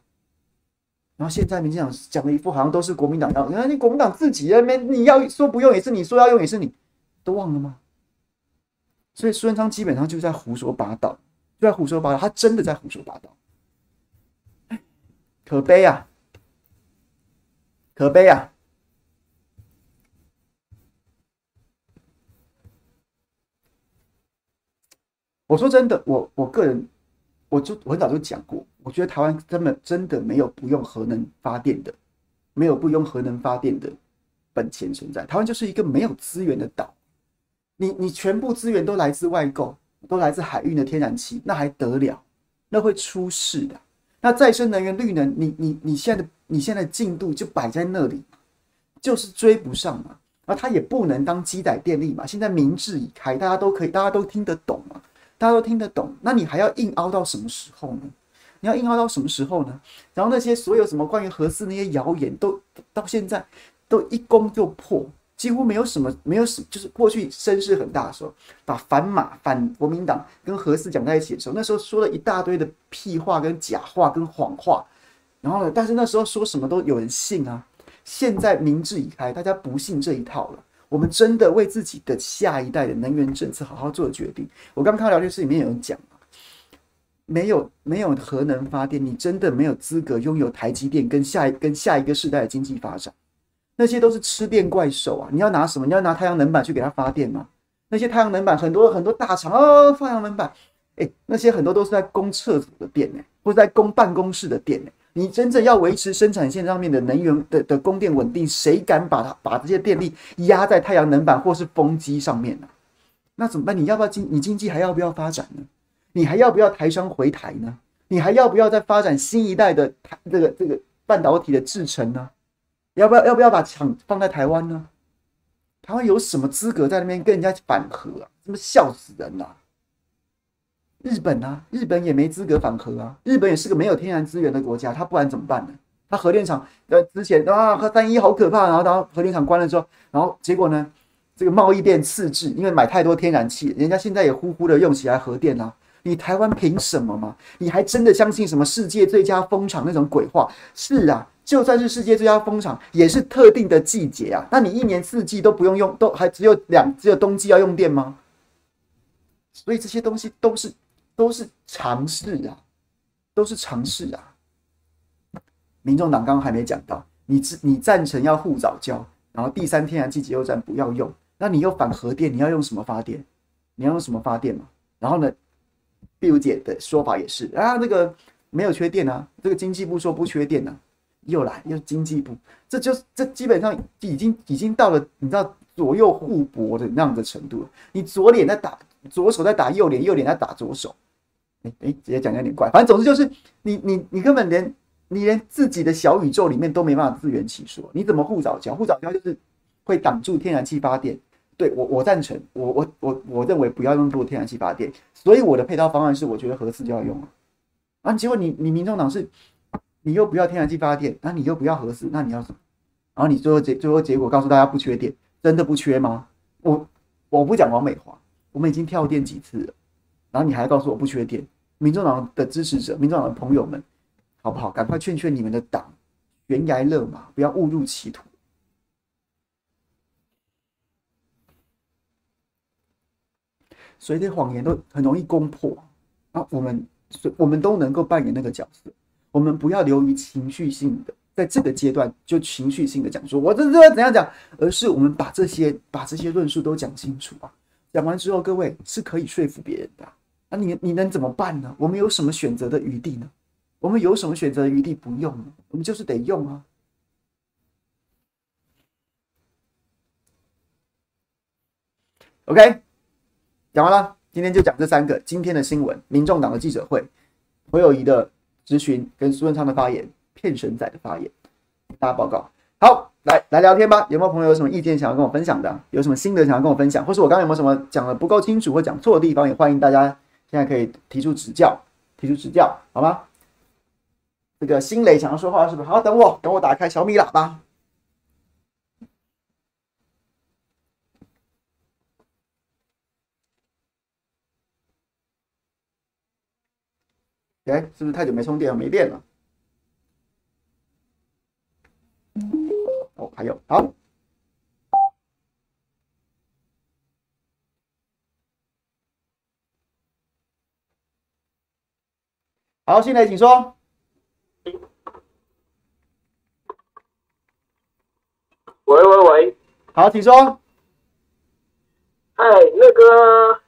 然后现在民进党讲的一副好像都是国民党要，你看国民党自己那边你要说不用也是你，说要用也是你，都忘了吗？所以苏文昌基本上就在胡说八道，就在胡说八道，他真的在胡说八道，可悲啊，可悲啊！我说真的，我我个人我就我很早就讲过，我觉得台湾根本真的没有不用核能发电的，没有不用核能发电的本钱存在。台湾就是一个没有资源的岛，你你全部资源都来自外购，都来自海运的天然气，那还得了？那会出事的。那再生能源绿能，你你你现在的你现在的进度就摆在那里，就是追不上嘛。然后它也不能当基载电力嘛。现在民智已开，大家都可以，大家都听得懂嘛。大家都听得懂，那你还要硬凹到什么时候呢？你要硬凹到什么时候呢？然后那些所有什么关于核四那些谣言都，都到现在都一攻就破，几乎没有什么，没有什么，就是过去声势很大的时候，把反马反国民党跟核四讲在一起的时候，那时候说了一大堆的屁话、跟假话、跟谎话，然后呢，但是那时候说什么都有人信啊。现在民智已开，大家不信这一套了。我们真的为自己的下一代的能源政策好好做决定。我刚刚看到聊天室里面有人讲，没有没有核能发电，你真的没有资格拥有台积电跟下跟下一个世代的经济发展。那些都是吃电怪兽啊！你要拿什么？你要拿太阳能板去给它发电吗？那些太阳能板很多很多大厂哦，太阳能板，哎，那些很多都是在供厕所的电呢，或者在供办公室的电呢。你真正要维持生产线上面的能源的的供电稳定，谁敢把它把这些电力压在太阳能板或是风机上面呢、啊？那怎么办？你要不要经你经济还要不要发展呢？你还要不要台商回台呢？你还要不要再发展新一代的台这个这个半导体的制程呢？要不要要不要把厂放在台湾呢？台湾有什么资格在那边跟人家反核啊？这么笑死人了、啊！日本啊，日本也没资格反核啊！日本也是个没有天然资源的国家，它不然怎么办呢？它核电厂呃之前啊，核三一好可怕，然后然后核电厂关了之后，然后结果呢，这个贸易变赤字，因为买太多天然气，人家现在也呼呼的用起来核电啦、啊。你台湾凭什么嘛？你还真的相信什么世界最佳风场那种鬼话？是啊，就算是世界最佳风场，也是特定的季节啊。那你一年四季都不用用，都还只有两只有冬季要用电吗？所以这些东西都是。都是尝试啊，都是尝试啊。民众党刚刚还没讲到，你你赞成要护藻礁，然后第三天然气结构站不要用，那你又反核电，你要用什么发电？你要用什么发电嘛？然后呢，碧如姐的说法也是啊，那个没有缺电啊，这个经济部说不缺电啊，又来又经济部，这就这基本上已经已经到了你知道左右互搏的那样的程度了。你左脸在打左手在打右脸，右脸在打左手。哎哎，直接讲有点怪，反正总之就是你你你根本连你连自己的小宇宙里面都没办法自圆其说，你怎么护藻礁？护藻礁就是会挡住天然气发电，对我我赞成，我我我我认为不要用多天然气发电，所以我的配套方案是我觉得核四就要用啊，啊结果你你民众党是，你又不要天然气发电，那、啊、你又不要核四，那你要什么？然后你最后结最后结果告诉大家不缺电，真的不缺吗？我我不讲王美华，我们已经跳电几次了。然后你还告诉我不缺电，民众党的支持者、民众党的朋友们，好不好？赶快劝劝你们的党，悬崖勒马，不要误入歧途。所以这谎言都很容易攻破啊！我们我们都能够扮演那个角色，我们不要流于情绪性的，在这个阶段就情绪性的讲说“我这这怎样讲”，而是我们把这些把这些论述都讲清楚啊！讲完之后，各位是可以说服别人的、啊。那、啊、你你能怎么办呢？我们有什么选择的余地呢？我们有什么选择的余地不用呢？我们就是得用啊！OK， 讲完了，今天就讲这三个今天的新闻：民众党的记者会、侯友宜的质询跟苏贞昌的发言、骗神仔的发言。大家报告好，来来聊天吧。有没有朋友有什么意见想要跟我分享的？有什么心得想要跟我分享？或是我刚刚有没有什么讲的不够清楚或讲错的地方？也欢迎大家。现在可以提出指教，提出指教，好吗？这个新蕾想要说话是不是？好，等我，等我打开小米喇叭。哎，是不是太久没充电了？没电了。哦，还有，好。好，新蕾，请说。喂喂喂，好，请说。哎，那个，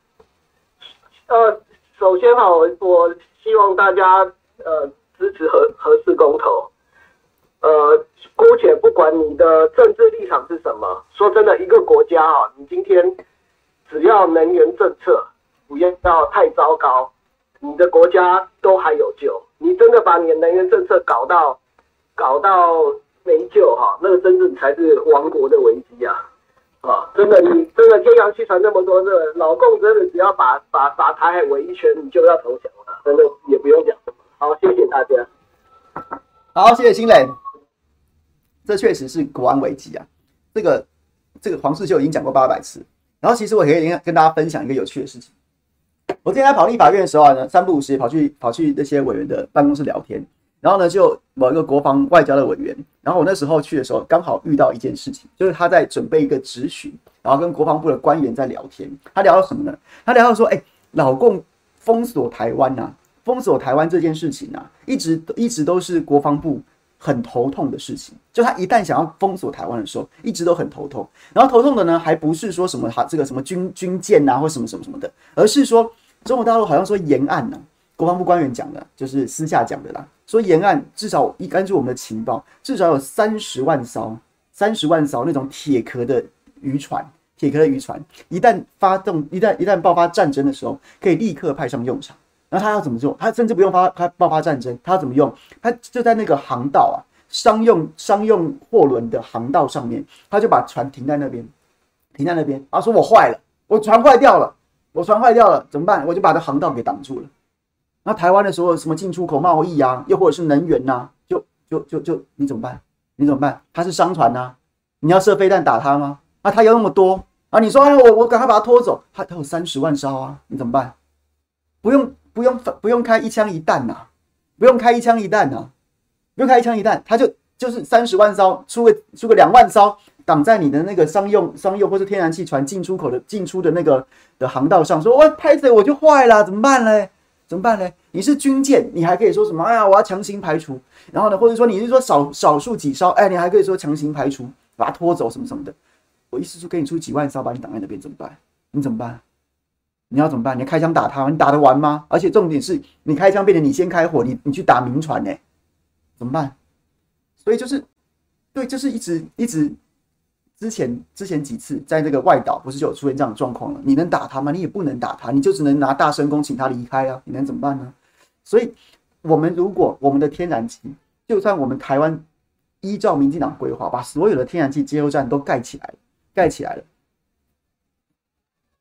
呃，首先边好，我希望大家呃支持核核四公投。呃，姑且不管你的政治立场是什么，说真的，一个国家啊，你今天只要能源政策不要太糟糕，你的国家都还有救。你真的把你的能源政策搞到搞到没救哈、啊，那个真正才是亡国的危机啊！啊，真的，你真的天洋气传那么多，这老共真的只要把把把台海围一圈，你就要投降了，真的也不用讲。好，谢谢大家。好，谢谢新磊。这确实是国安危机啊！这个这个黄世修已经讲过八百次。然后其实我可以跟大家分享一个有趣的事情。我之前在跑立法院的时候呢，三不五时跑去跑去那些委员的办公室聊天。然后呢，就某一个国防外交的委员。然后我那时候去的时候，刚好遇到一件事情，就是他在准备一个质询，然后跟国防部的官员在聊天。他聊到什么呢？他聊到说：“哎，老共封锁台湾啊，封锁台湾这件事情啊，一直一直都是国防部。”很头痛的事情，就他一旦想要封锁台湾的时候，一直都很头痛。然后头痛的呢，还不是说什么他这个什么军军舰啊，或什么什么什么的，而是说中国大陆好像说沿岸呢、啊，国防部官员讲的，就是私下讲的啦，说沿岸至少一根据我们的情报，至少有三十万艘、三十万艘那种铁壳的渔船，铁壳的渔船一旦发动、一旦一旦爆发战争的时候，可以立刻派上用场。然后他要怎么做？他甚至不用发他爆发战争，他要怎么用？他就在那个航道啊，商用商用货轮的航道上面，他就把船停在那边，停在那边。他说我坏了，我船坏掉了，我船坏掉了，怎么办？我就把这航道给挡住了。那台湾的时候，什么进出口贸易啊，又或者是能源啊，就就就就你怎么办？你怎么办？他是商船啊，你要射飞弹打他吗？那他有那么多啊？你说、哎、我我赶快把他拖走，他他有三十万艘啊，你怎么办？不用。不用不用开一枪一弹呐、啊，不用开一枪一弹呐、啊，不用开一枪一弹，他就就是三十万艘出个出个两万艘挡在你的那个商用商用或是天然气船进出口的进出的那个的航道上，说我拍着我就坏了，怎么办嘞？怎么办嘞？你是军舰，你还可以说什么？哎呀，我要强行排除，然后呢，或者说你是说少少数几艘，哎，你还可以说强行排除，把它拖走什么什么的。我意思是给你出几万艘，把你挡在那边怎么办？你怎么办？你要怎么办？你开枪打他，你打得完吗？而且重点是你开枪变成你先开火，你你去打民船呢、欸，怎么办？所以就是，对，就是一直一直之前之前几次在那个外岛不是就有出现这样的状况了？你能打他吗？你也不能打他，你就只能拿大声公请他离开啊！你能怎么办呢？所以，我们如果我们的天然气，就算我们台湾依照民进党规划，把所有的天然气接收站都盖起来了，盖起来了。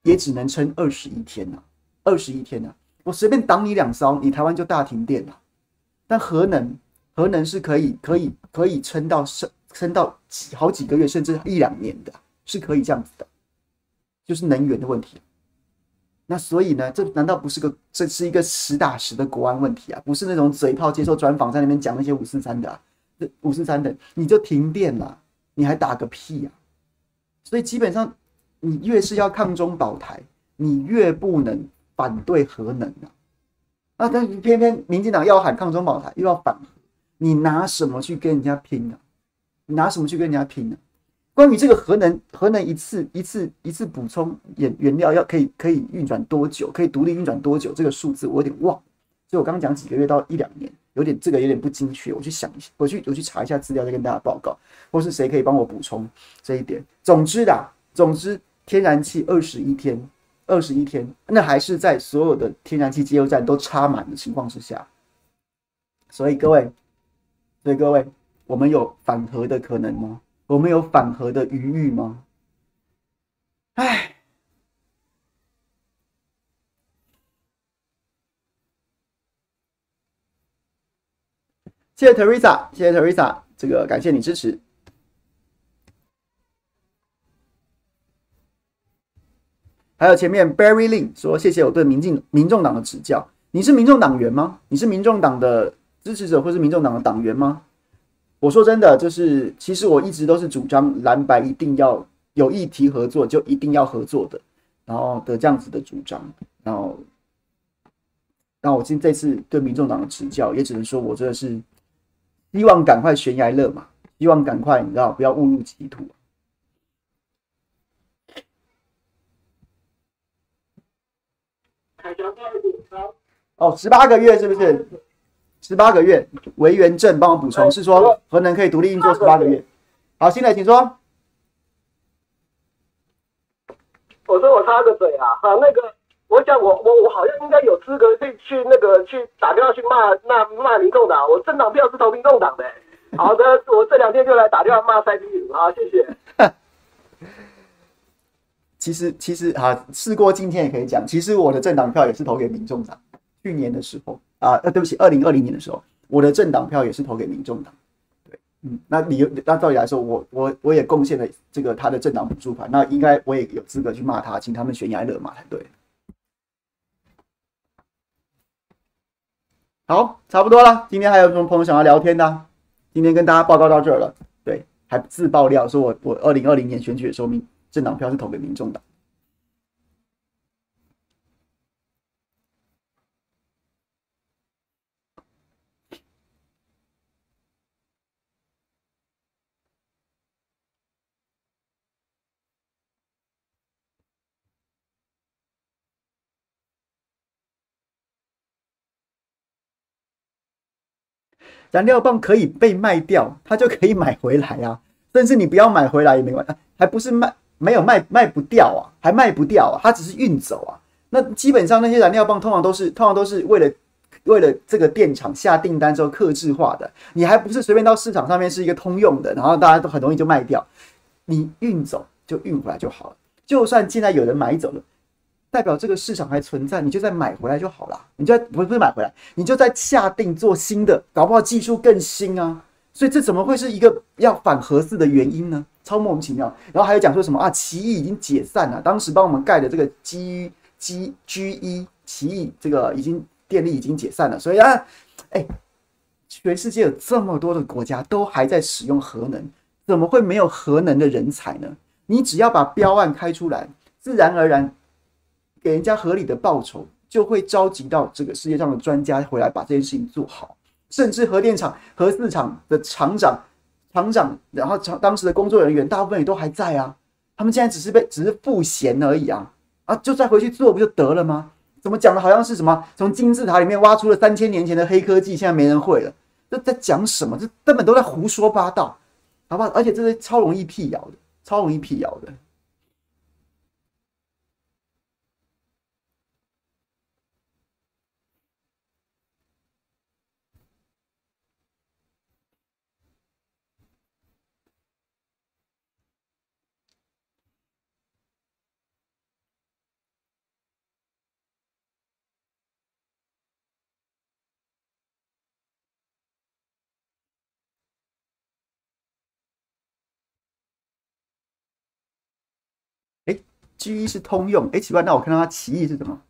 也只能撑二十一天啊，二十一天啊！我随便挡你两艘，你台湾就大停电了。但核能，核能是可以、可以、可以撑到撑到几好几个月，甚至一两年的，是可以这样子的。就是能源的问题。那所以呢，这难道不是个这是一个实打实的国安问题啊？不是那种嘴炮接受专访在那边讲那些五四三的啊，五四三的你就停电了，你还打个屁啊！所以基本上。你越是要抗中保台，你越不能反对核能啊！啊，但偏偏民进党要喊抗中保台，又要反核，你拿什么去跟人家拼呢、啊？你拿什么去跟人家拼呢、啊？关于这个核能，核能一次一次一次补充原原料要可以可以运转多久，可以独立运转多久？这个数字我有点忘了，所以我刚刚讲几个月到一两年，有点这个有点不精确，我去想一下，我去我去查一下资料再跟大家报告，或是谁可以帮我补充这一点。总之啦，总之。天然气二十一天，二十一天，那还是在所有的天然气接收站都插满的情况之下，所以各位，所以各位，我们有反核的可能吗？我们有反核的余裕吗？哎，谢谢 Teresa， 谢谢 Teresa， 这个感谢你支持。还有前面 Barry Lin 说：“谢谢我对民进民众党的指教。你是民众党员吗？你是民众党的支持者，或是民众党的党员吗？”我说真的，就是其实我一直都是主张蓝白一定要有议题合作，就一定要合作的，然后的这样子的主张。然后，那我今这次对民众党的指教，也只能说我真的是希望赶快悬崖勒马，希望赶快你知道不要误入歧途。哦，十八个月是不是？十八个月，维元正帮我补充，是说核能可以独立运作十八个月。好，新磊，请说。我说我插个嘴啊，啊，那个，我想我我我好像应该有资格去去那个去打电话去骂骂骂民众党，我政党票是投民众党的、欸。好的，我这两天就来打电话骂蔡壁如啊，谢谢。其实其实啊，事过今天也可以讲，其实我的政党票也是投给民众党。去年的时候啊，呃，对不起，二零二零年的时候，我的政党票也是投给民众党。对，嗯，那理由，那照理来说，我我我也贡献了这个他的政党补助款，那应该我也有资格去骂他，请他们悬崖勒马才对。好，差不多了。今天还有什么朋友想要聊天的、啊？今天跟大家报告到这儿了。对，还自爆料说我我二零二零年选举的时候，民政党票是投给民众党。燃料棒可以被卖掉，它就可以买回来啊！甚至你不要买回来也没关系，还不是卖没有卖卖不掉啊，还卖不掉啊，它只是运走啊。那基本上那些燃料棒通常都是通常都是为了为了这个电厂下订单之后客制化的，你还不是随便到市场上面是一个通用的，然后大家都很容易就卖掉。你运走就运回来就好了，就算现在有人买走了。代表这个市场还存在，你就再买回来就好了。你就在不是买回来，你就在下定做新的，搞不好技术更新啊。所以这怎么会是一个要反核四的原因呢？超莫名其妙。然后还有讲说什么啊，奇异已经解散了，当时帮我们盖的这个 G G G 一奇异这个已经电力已经解散了，所以啊，哎、欸，全世界有这么多的国家都还在使用核能，怎么会没有核能的人才呢？你只要把标案开出来，自然而然。给人家合理的报酬，就会召集到这个世界上的专家回来把这件事情做好。甚至核电厂、核四厂的厂长、厂长，然后当时的工作人员，大部分也都还在啊。他们现在只是被只是赋闲而已啊，啊，就再回去做不就得了吗？怎么讲的好像是什么从金字塔里面挖出了三千年前的黑科技，现在没人会了？这在讲什么？这根本都在胡说八道，好不好？而且这是超容易辟谣的，超容易辟谣的。G 一是通用，哎，奇怪，那我看到它奇异是什么？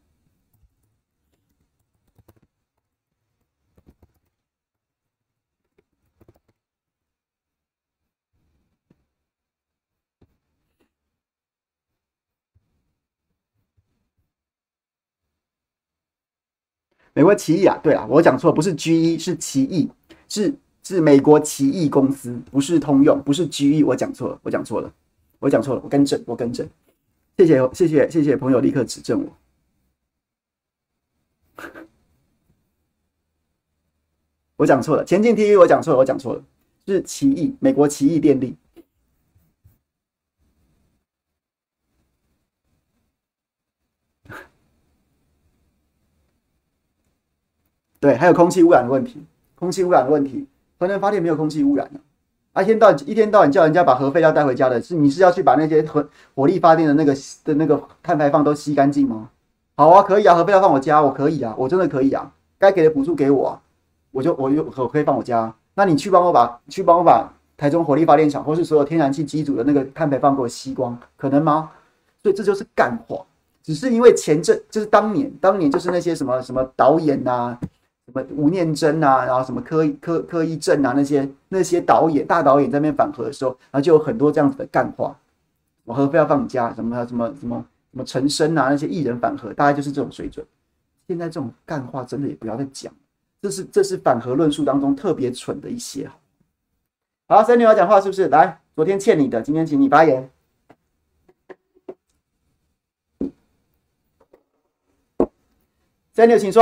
美国奇异啊，对啊，我讲错，不是 G 一，是奇异，是是美国奇异公司，不是通用，不是 G 一，我讲错了，我讲错了，我讲错了，我更正，我更正。谢谢谢谢谢谢朋友立刻指正我，我讲错了，前进 T V 我讲错了，我讲错了，是奇异，美国奇异电力。对，还有空气污染的问题，空气污染的问题，核能发电没有空气污染呢、啊。啊，一天到晚一天到晚叫人家把核废料带回家的，是你是要去把那些核火力发电的那个的那个碳排放都吸干净吗？好啊，可以啊，核废料放我家，我可以啊，我真的可以啊，该给的补助给我啊，我就我就我可以放我家、啊。那你去帮我把去帮我把台中火力发电厂或是所有天然气机组的那个碳排放给我吸光，可能吗？所以这就是干话，只是因为前阵就是当年当年就是那些什么什么导演啊。什么吴念真啊，然后什么柯柯柯一正啊，那些那些导演大导演在那边反核的时候，然后就有很多这样子的干话，我核废料放你家，什么什么什么什么陈升啊，那些艺人反核，大概就是这种水准。现在这种干话真的也不要再讲，这是这是反核论述当中特别蠢的一些。好，森林要讲话是不是？来，昨天欠你的，今天请你发言。森林，请说。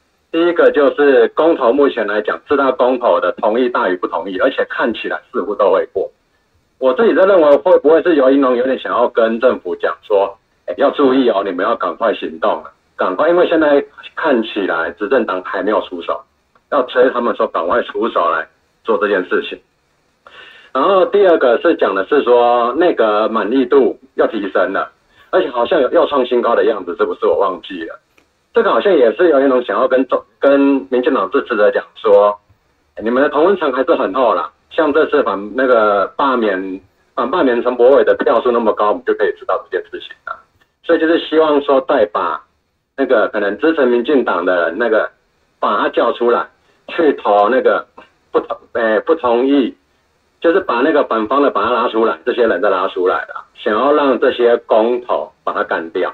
第一个就是公投，目前来讲，四大公投的同意大于不同意，而且看起来似乎都会过。我自己在认为，会不会是游盈隆有点想要跟政府讲说，哎，要注意哦，你们要赶快行动了，赶快，因为现在看起来执政党还没有出手，要催他们说赶快出手来做这件事情。然后第二个是讲的是说那个满意度要提升了，而且好像有要创新高的样子，是不是？我忘记了。这个好像也是游盈隆想要跟跟民进党支持者讲说，你们的同温层还是很厚啦。像这次反那个罢免反罢免陈柏惟的票数那么高，我们就可以知道这件事情了。所以就是希望说再把那个可能支持民进党的人那个把他叫出来，去投那个不同诶、欸、不同意，就是把那个反方的把他拉出来，这些人再拉出来了，想要让这些公投把他干掉。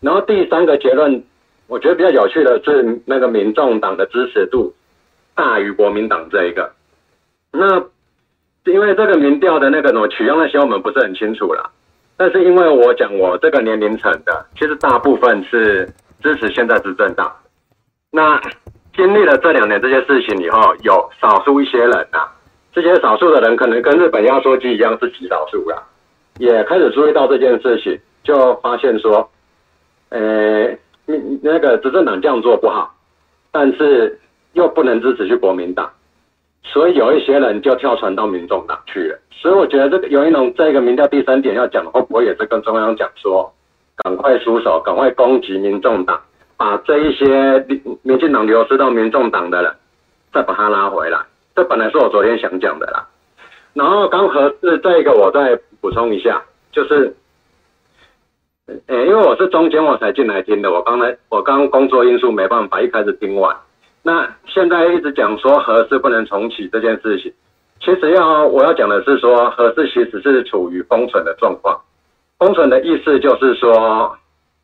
然后第三个结论。我觉得比较有趣的是，那个民众党的支持度大于国民党这一个。那因为这个民调的那个什么取样那些我们不是很清楚啦，但是因为我讲我这个年龄层的，其实大部分是支持现在执政党。那经历了这两年这些事情以后，有少数一些人啊，这些少数的人可能跟日本压缩机一样是极少数啦，也开始注意到这件事情，就发现说，诶。那个执政党这样做不好，但是又不能支持去国民党，所以有一些人就跳船到民众党去了。所以我觉得这个游盈隆这个民调第三点要讲的话，我也是跟中央讲说，赶快出手，赶快攻击民众党，把这一些民进党流失到民众党的人，再把他拉回来。这本来是我昨天想讲的啦。然后刚合适这个我再补充一下，就是。诶、欸，因为我是中间我才进来听的，我刚才我刚工作因素没办法一开始听完。那现在一直讲说核四不能重启这件事情，其实要我要讲的是说核四其实是处于封存的状况。封存的意思就是说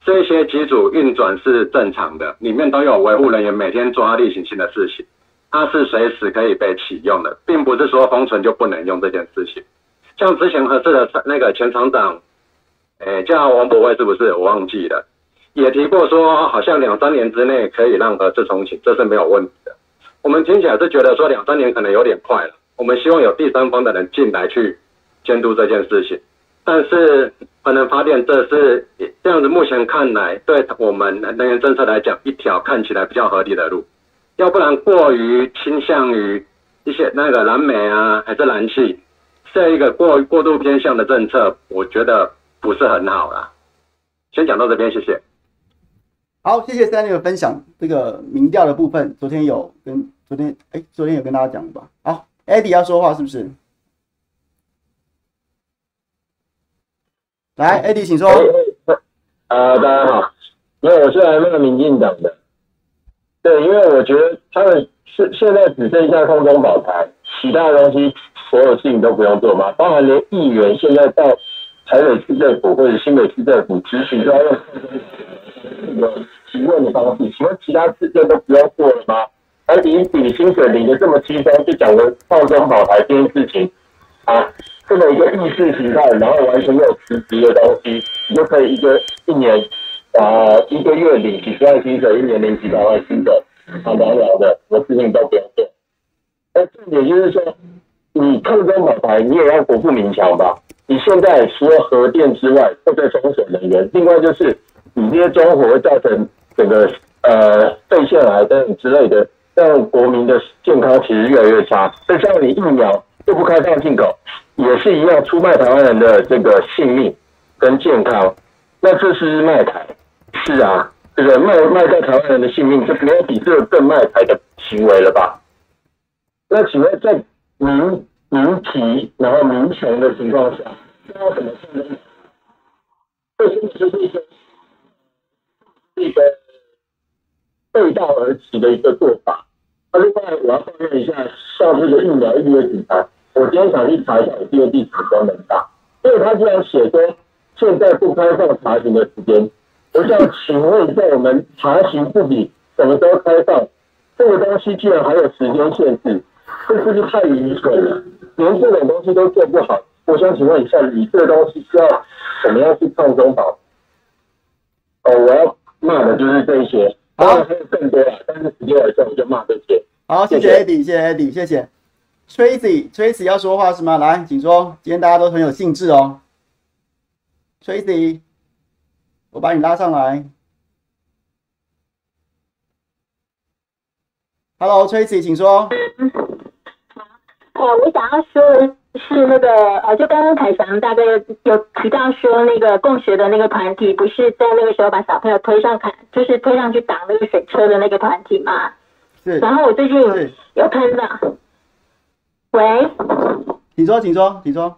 这些机组运转是正常的，里面都有维护人员每天抓例行性的事情，它是随时可以被启用的，并不是说封存就不能用这件事情。像之前核四的那个前厂长。诶、欸，叫王博威是不是？我忘记了，也提过说，好像两三年之内可以让核四重启，这是没有问题的。我们听起来是觉得说两三年可能有点快了，我们希望有第三方的人进来去监督这件事情。但是核能发电这是这样子，目前看来对我们能源政策来讲，一条看起来比较合理的路，要不然过于倾向于一些那个燃煤啊，还是燃气这一个过过度偏向的政策，我觉得。不是很好啦，先讲到这边，谢谢。好，谢谢Stanley的分享。这个民调的部分，昨天有跟昨天哎、欸，昨天有跟大家讲吧。好 ，Eddie 要说话是不是？来 ，Eddie 请说。呃，大家好，因为我是来骂民进党的，对，因为我觉得他们是现在只剩下空中保台，其他的东西所有事情都不用做嘛，包含连议员现在到。台北市政府或者新北市政府执行都要用提问的方式，请问其他事件都不用做了吗？而且你领薪水领的这么轻松，就讲了放中保台这件事情啊，这么一个意识形态，然后完全没有实质的东西，你就可以一个一年啊、呃、一个月领几十万薪水，一年领几百万薪水，好无聊的，什么事情都不用做。那重点就是说，你抗中保台，你也要国富民强吧。你现在除了核电之外，或者风险能源，另外就是你这些中火会造成整个呃肺腺癌等等之类的，让国民的健康其实越来越差。再加上你疫苗又不开放进口，也是一样出卖台湾人的这个性命跟健康。那这是卖台，是啊，这个卖卖掉台湾人的性命，这没有比这个更卖台的行为了吧？那请问在您？民疲然后民穷的情况下，那要怎么看呢？这是一个一个背道而驰的一个做法。另外，我要抱怨一下下这个疫苗预约底牌。我今天想去查一下我第二地址都能打，因为他竟然写说现在不开放查询的时间。我想请问一下，我们查询自己什么时候开放？这个东西居然还有时间限制，这是不是太愚蠢了？连这种东西都做不好。我想请问一下，你这个东西需要怎么样去抗中保？哦，我要骂的就是这些。当然还有更多啊，但是时间有限，我就骂这些。好，谢谢 Eddie， 谢谢 Eddie， 谢谢。Tracy，Tracy Tracy 要说话是吗？来，请说。今天大家都很有兴致哦。Tracy， 我把你拉上来。Hello，Tracy， 请说。嗯，呃，我想要说。是那个呃，就刚刚凯翔大概有提到说，那个共学的那个团体，不是在那个时候把小朋友推上看，就是推上去挡那个水车的那个团体嘛。是。然后我最近有看到，喂，请说，请说，请说。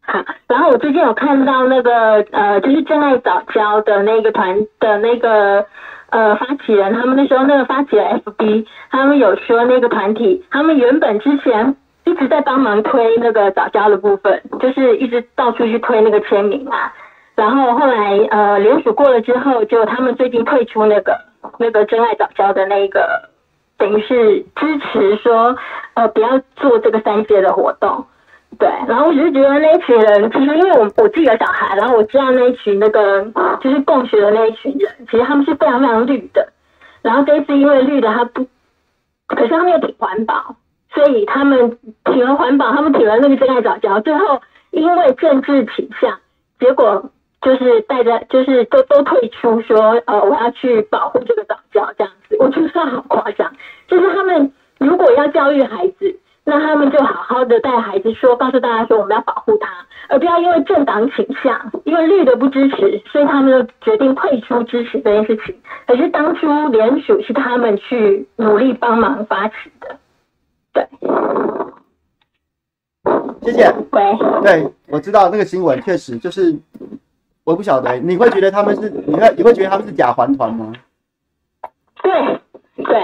好，然后我最近有看到那个呃，就是真爱早教的那个团的那个。呃，发起人他们那时候那个发起人 F B， 他们有说那个团体，他们原本之前。一直在帮忙推那个早教的部分，就是一直到处去推那个签名嘛。然后后来呃联署过了之后，就他们最近退出那个那个真爱早教的那个，等于是支持说呃不要做这个三阶的活动。对，然后我只是觉得那一群人，其实因为我我自己有小孩，然后我知道那一群那个就是共学的那一群人，其实他们是非常非常绿的。然后这一次因为绿的他不，可是他们又挺环保。所以他们挺了环保，他们挺了那个真爱早教，最后因为政治倾向，结果就是带着就是都都退出说，呃，我要去保护这个早教这样子，我觉得好夸张。就是他们如果要教育孩子，那他们就好好的带孩子说，告诉大家说我们要保护他，而不要因为政党倾向，因为绿的不支持，所以他们就决定退出支持这件事情。可是当初联署是他们去努力帮忙发起的。谢谢。对，我知道那个新闻确实就是，我不晓得，你会觉得他们是，你会你会觉得他们是假环团吗？对，对，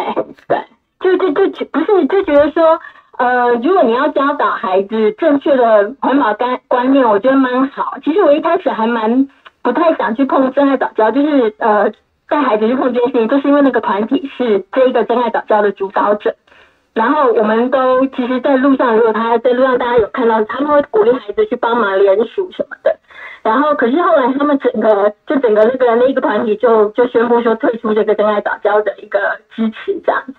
对，就就就不是就觉得说，呃，如果你要教导孩子正确的环保观观念，我觉得蛮好。其实我一开始还蛮不太想去碰真爱早教，就是呃带孩子去碰这件事情，就是因为那个团体是这一个真爱早教的主导者。然后我们都其实，在路上，如果他在路上，大家有看到，他们会鼓励孩子去帮忙联署什么的。然后，可是后来他们整个就整个那个那一个团体就就宣布说退出这个真爱早教的一个支持这样子。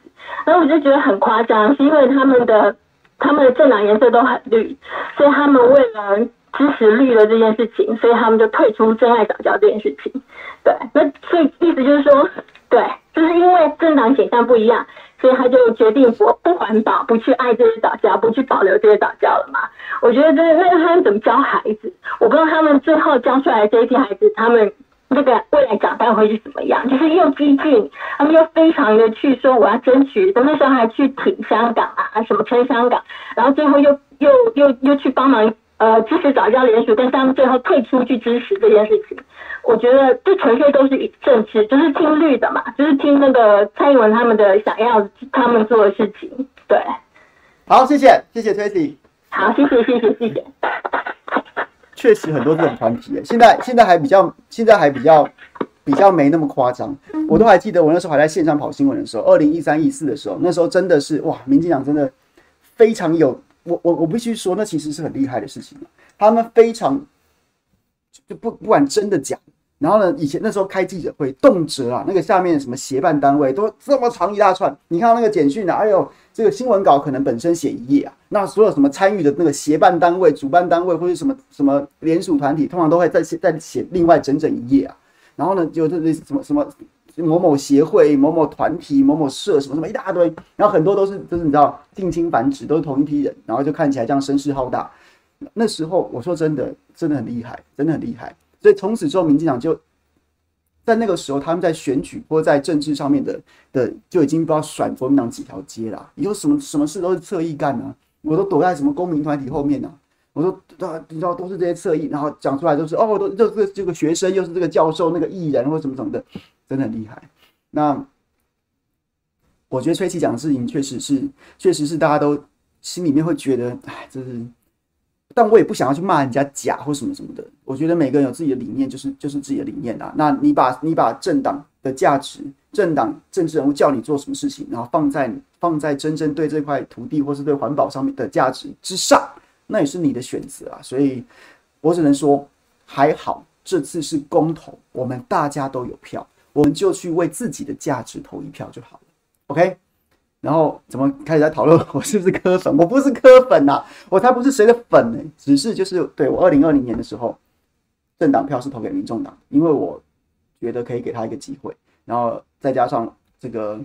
然后我就觉得很夸张，是因为他们的他们的政党颜色都很绿，所以他们为了支持绿的这件事情，所以他们就退出真爱早教这件事情。对，那所以意思就是说，对，就是因为政党倾向不一样。所以他就决定不不环保，不去爱这些早教，不去保留这些早教了嘛？我觉得这那他们怎么教孩子？我不知道他们最后教出来的这一批孩子，他们那个未来长大会是怎么样？就是又激进，他们又非常的去说我要争取，那时候还去挺香港啊，什么撑香港，然后最后又又又又去帮忙呃支持早教联署，但是他们最后退出去支持这件事情。我觉得这纯粹都是政治，就是听绿的嘛，就是听那个蔡英文他们的想要他们做的事情。对，好，谢谢，谢谢 Tracy。好，谢谢，谢谢，谢谢。确实很多这种团体，现在现在还比较，现在还比较比较没那么夸张。我都还记得，我那时候还在线上跑新闻的时候，二零一三一四的时候，那时候真的是哇，民进党真的非常有，我我我必须说，那其实是很厉害的事情，他们非常就不不管真的假的。然后呢？以前那时候开记者会，动辄啊，那个下面什么协办单位都这么长一大串。你看到那个简讯啊，哎呦，这个新闻稿可能本身写一页啊，那所有什么参与的那个协办单位、主办单位或者什么什么联署团体，通常都会再写再写另外整整一页啊。然后呢，有这什么什么某某协会、某某团体、某某社什么什么一大堆，然后很多都是就是你知道近亲繁殖，都是同一批人，然后就看起来这样声势浩大。那时候我说真的，真的很厉害，真的很厉害。所以从此之后，民进党就在那个时候，他们在选举或在政治上面的的就已经不知道甩国民党几条街啦。以后什么什么事都是侧翼干啊，我都躲在什么公民团体后面啊，我都你知道都是这些侧翼，然后讲出来都是哦，都这个这个学生又是这个教授那个艺人或什么什么的，真的很厉害。那我觉得崔琦讲的事情确实是，确实是大家都心里面会觉得，哎，这是。但我也不想要去骂人家假或什么什么的。我觉得每个人有自己的理念，就是就是自己的理念啊。那你把你把政党的价值、政党政治人物叫你做什么事情，然后放在放在真正对这块土地或是对环保上面的价值之上，那也是你的选择啊。所以，我只能说还好，这次是公投，我们大家都有票，我们就去为自己的价值投一票就好了。OK。然后怎么开始在讨论我是不是柯粉？我不是柯粉啊，我才不是谁的粉呢、欸。只是就是对我二零二零年的时候，政党票是投给民众党，因为我觉得可以给他一个机会。然后再加上这个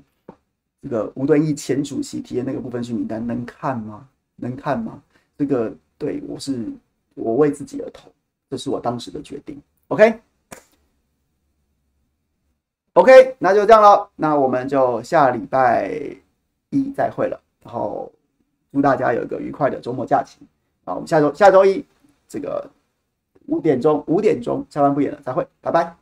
这个吴敦义前主席提的那个不分区名单，能看吗？能看吗？这个对我是我为自己而投，这是我当时的决定。OK。OK， 那就这样了，那我们就下礼拜。一再会了，然后祝大家有一个愉快的周末假期啊！我们下周下周一这个五点钟五点钟下班不演了，再会，拜拜。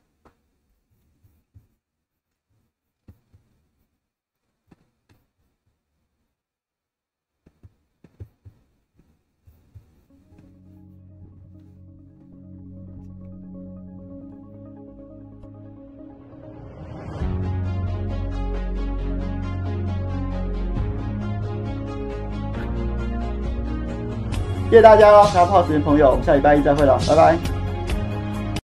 谢谢大家喽，还有泡时间朋友，我们下礼拜一再会了，拜拜。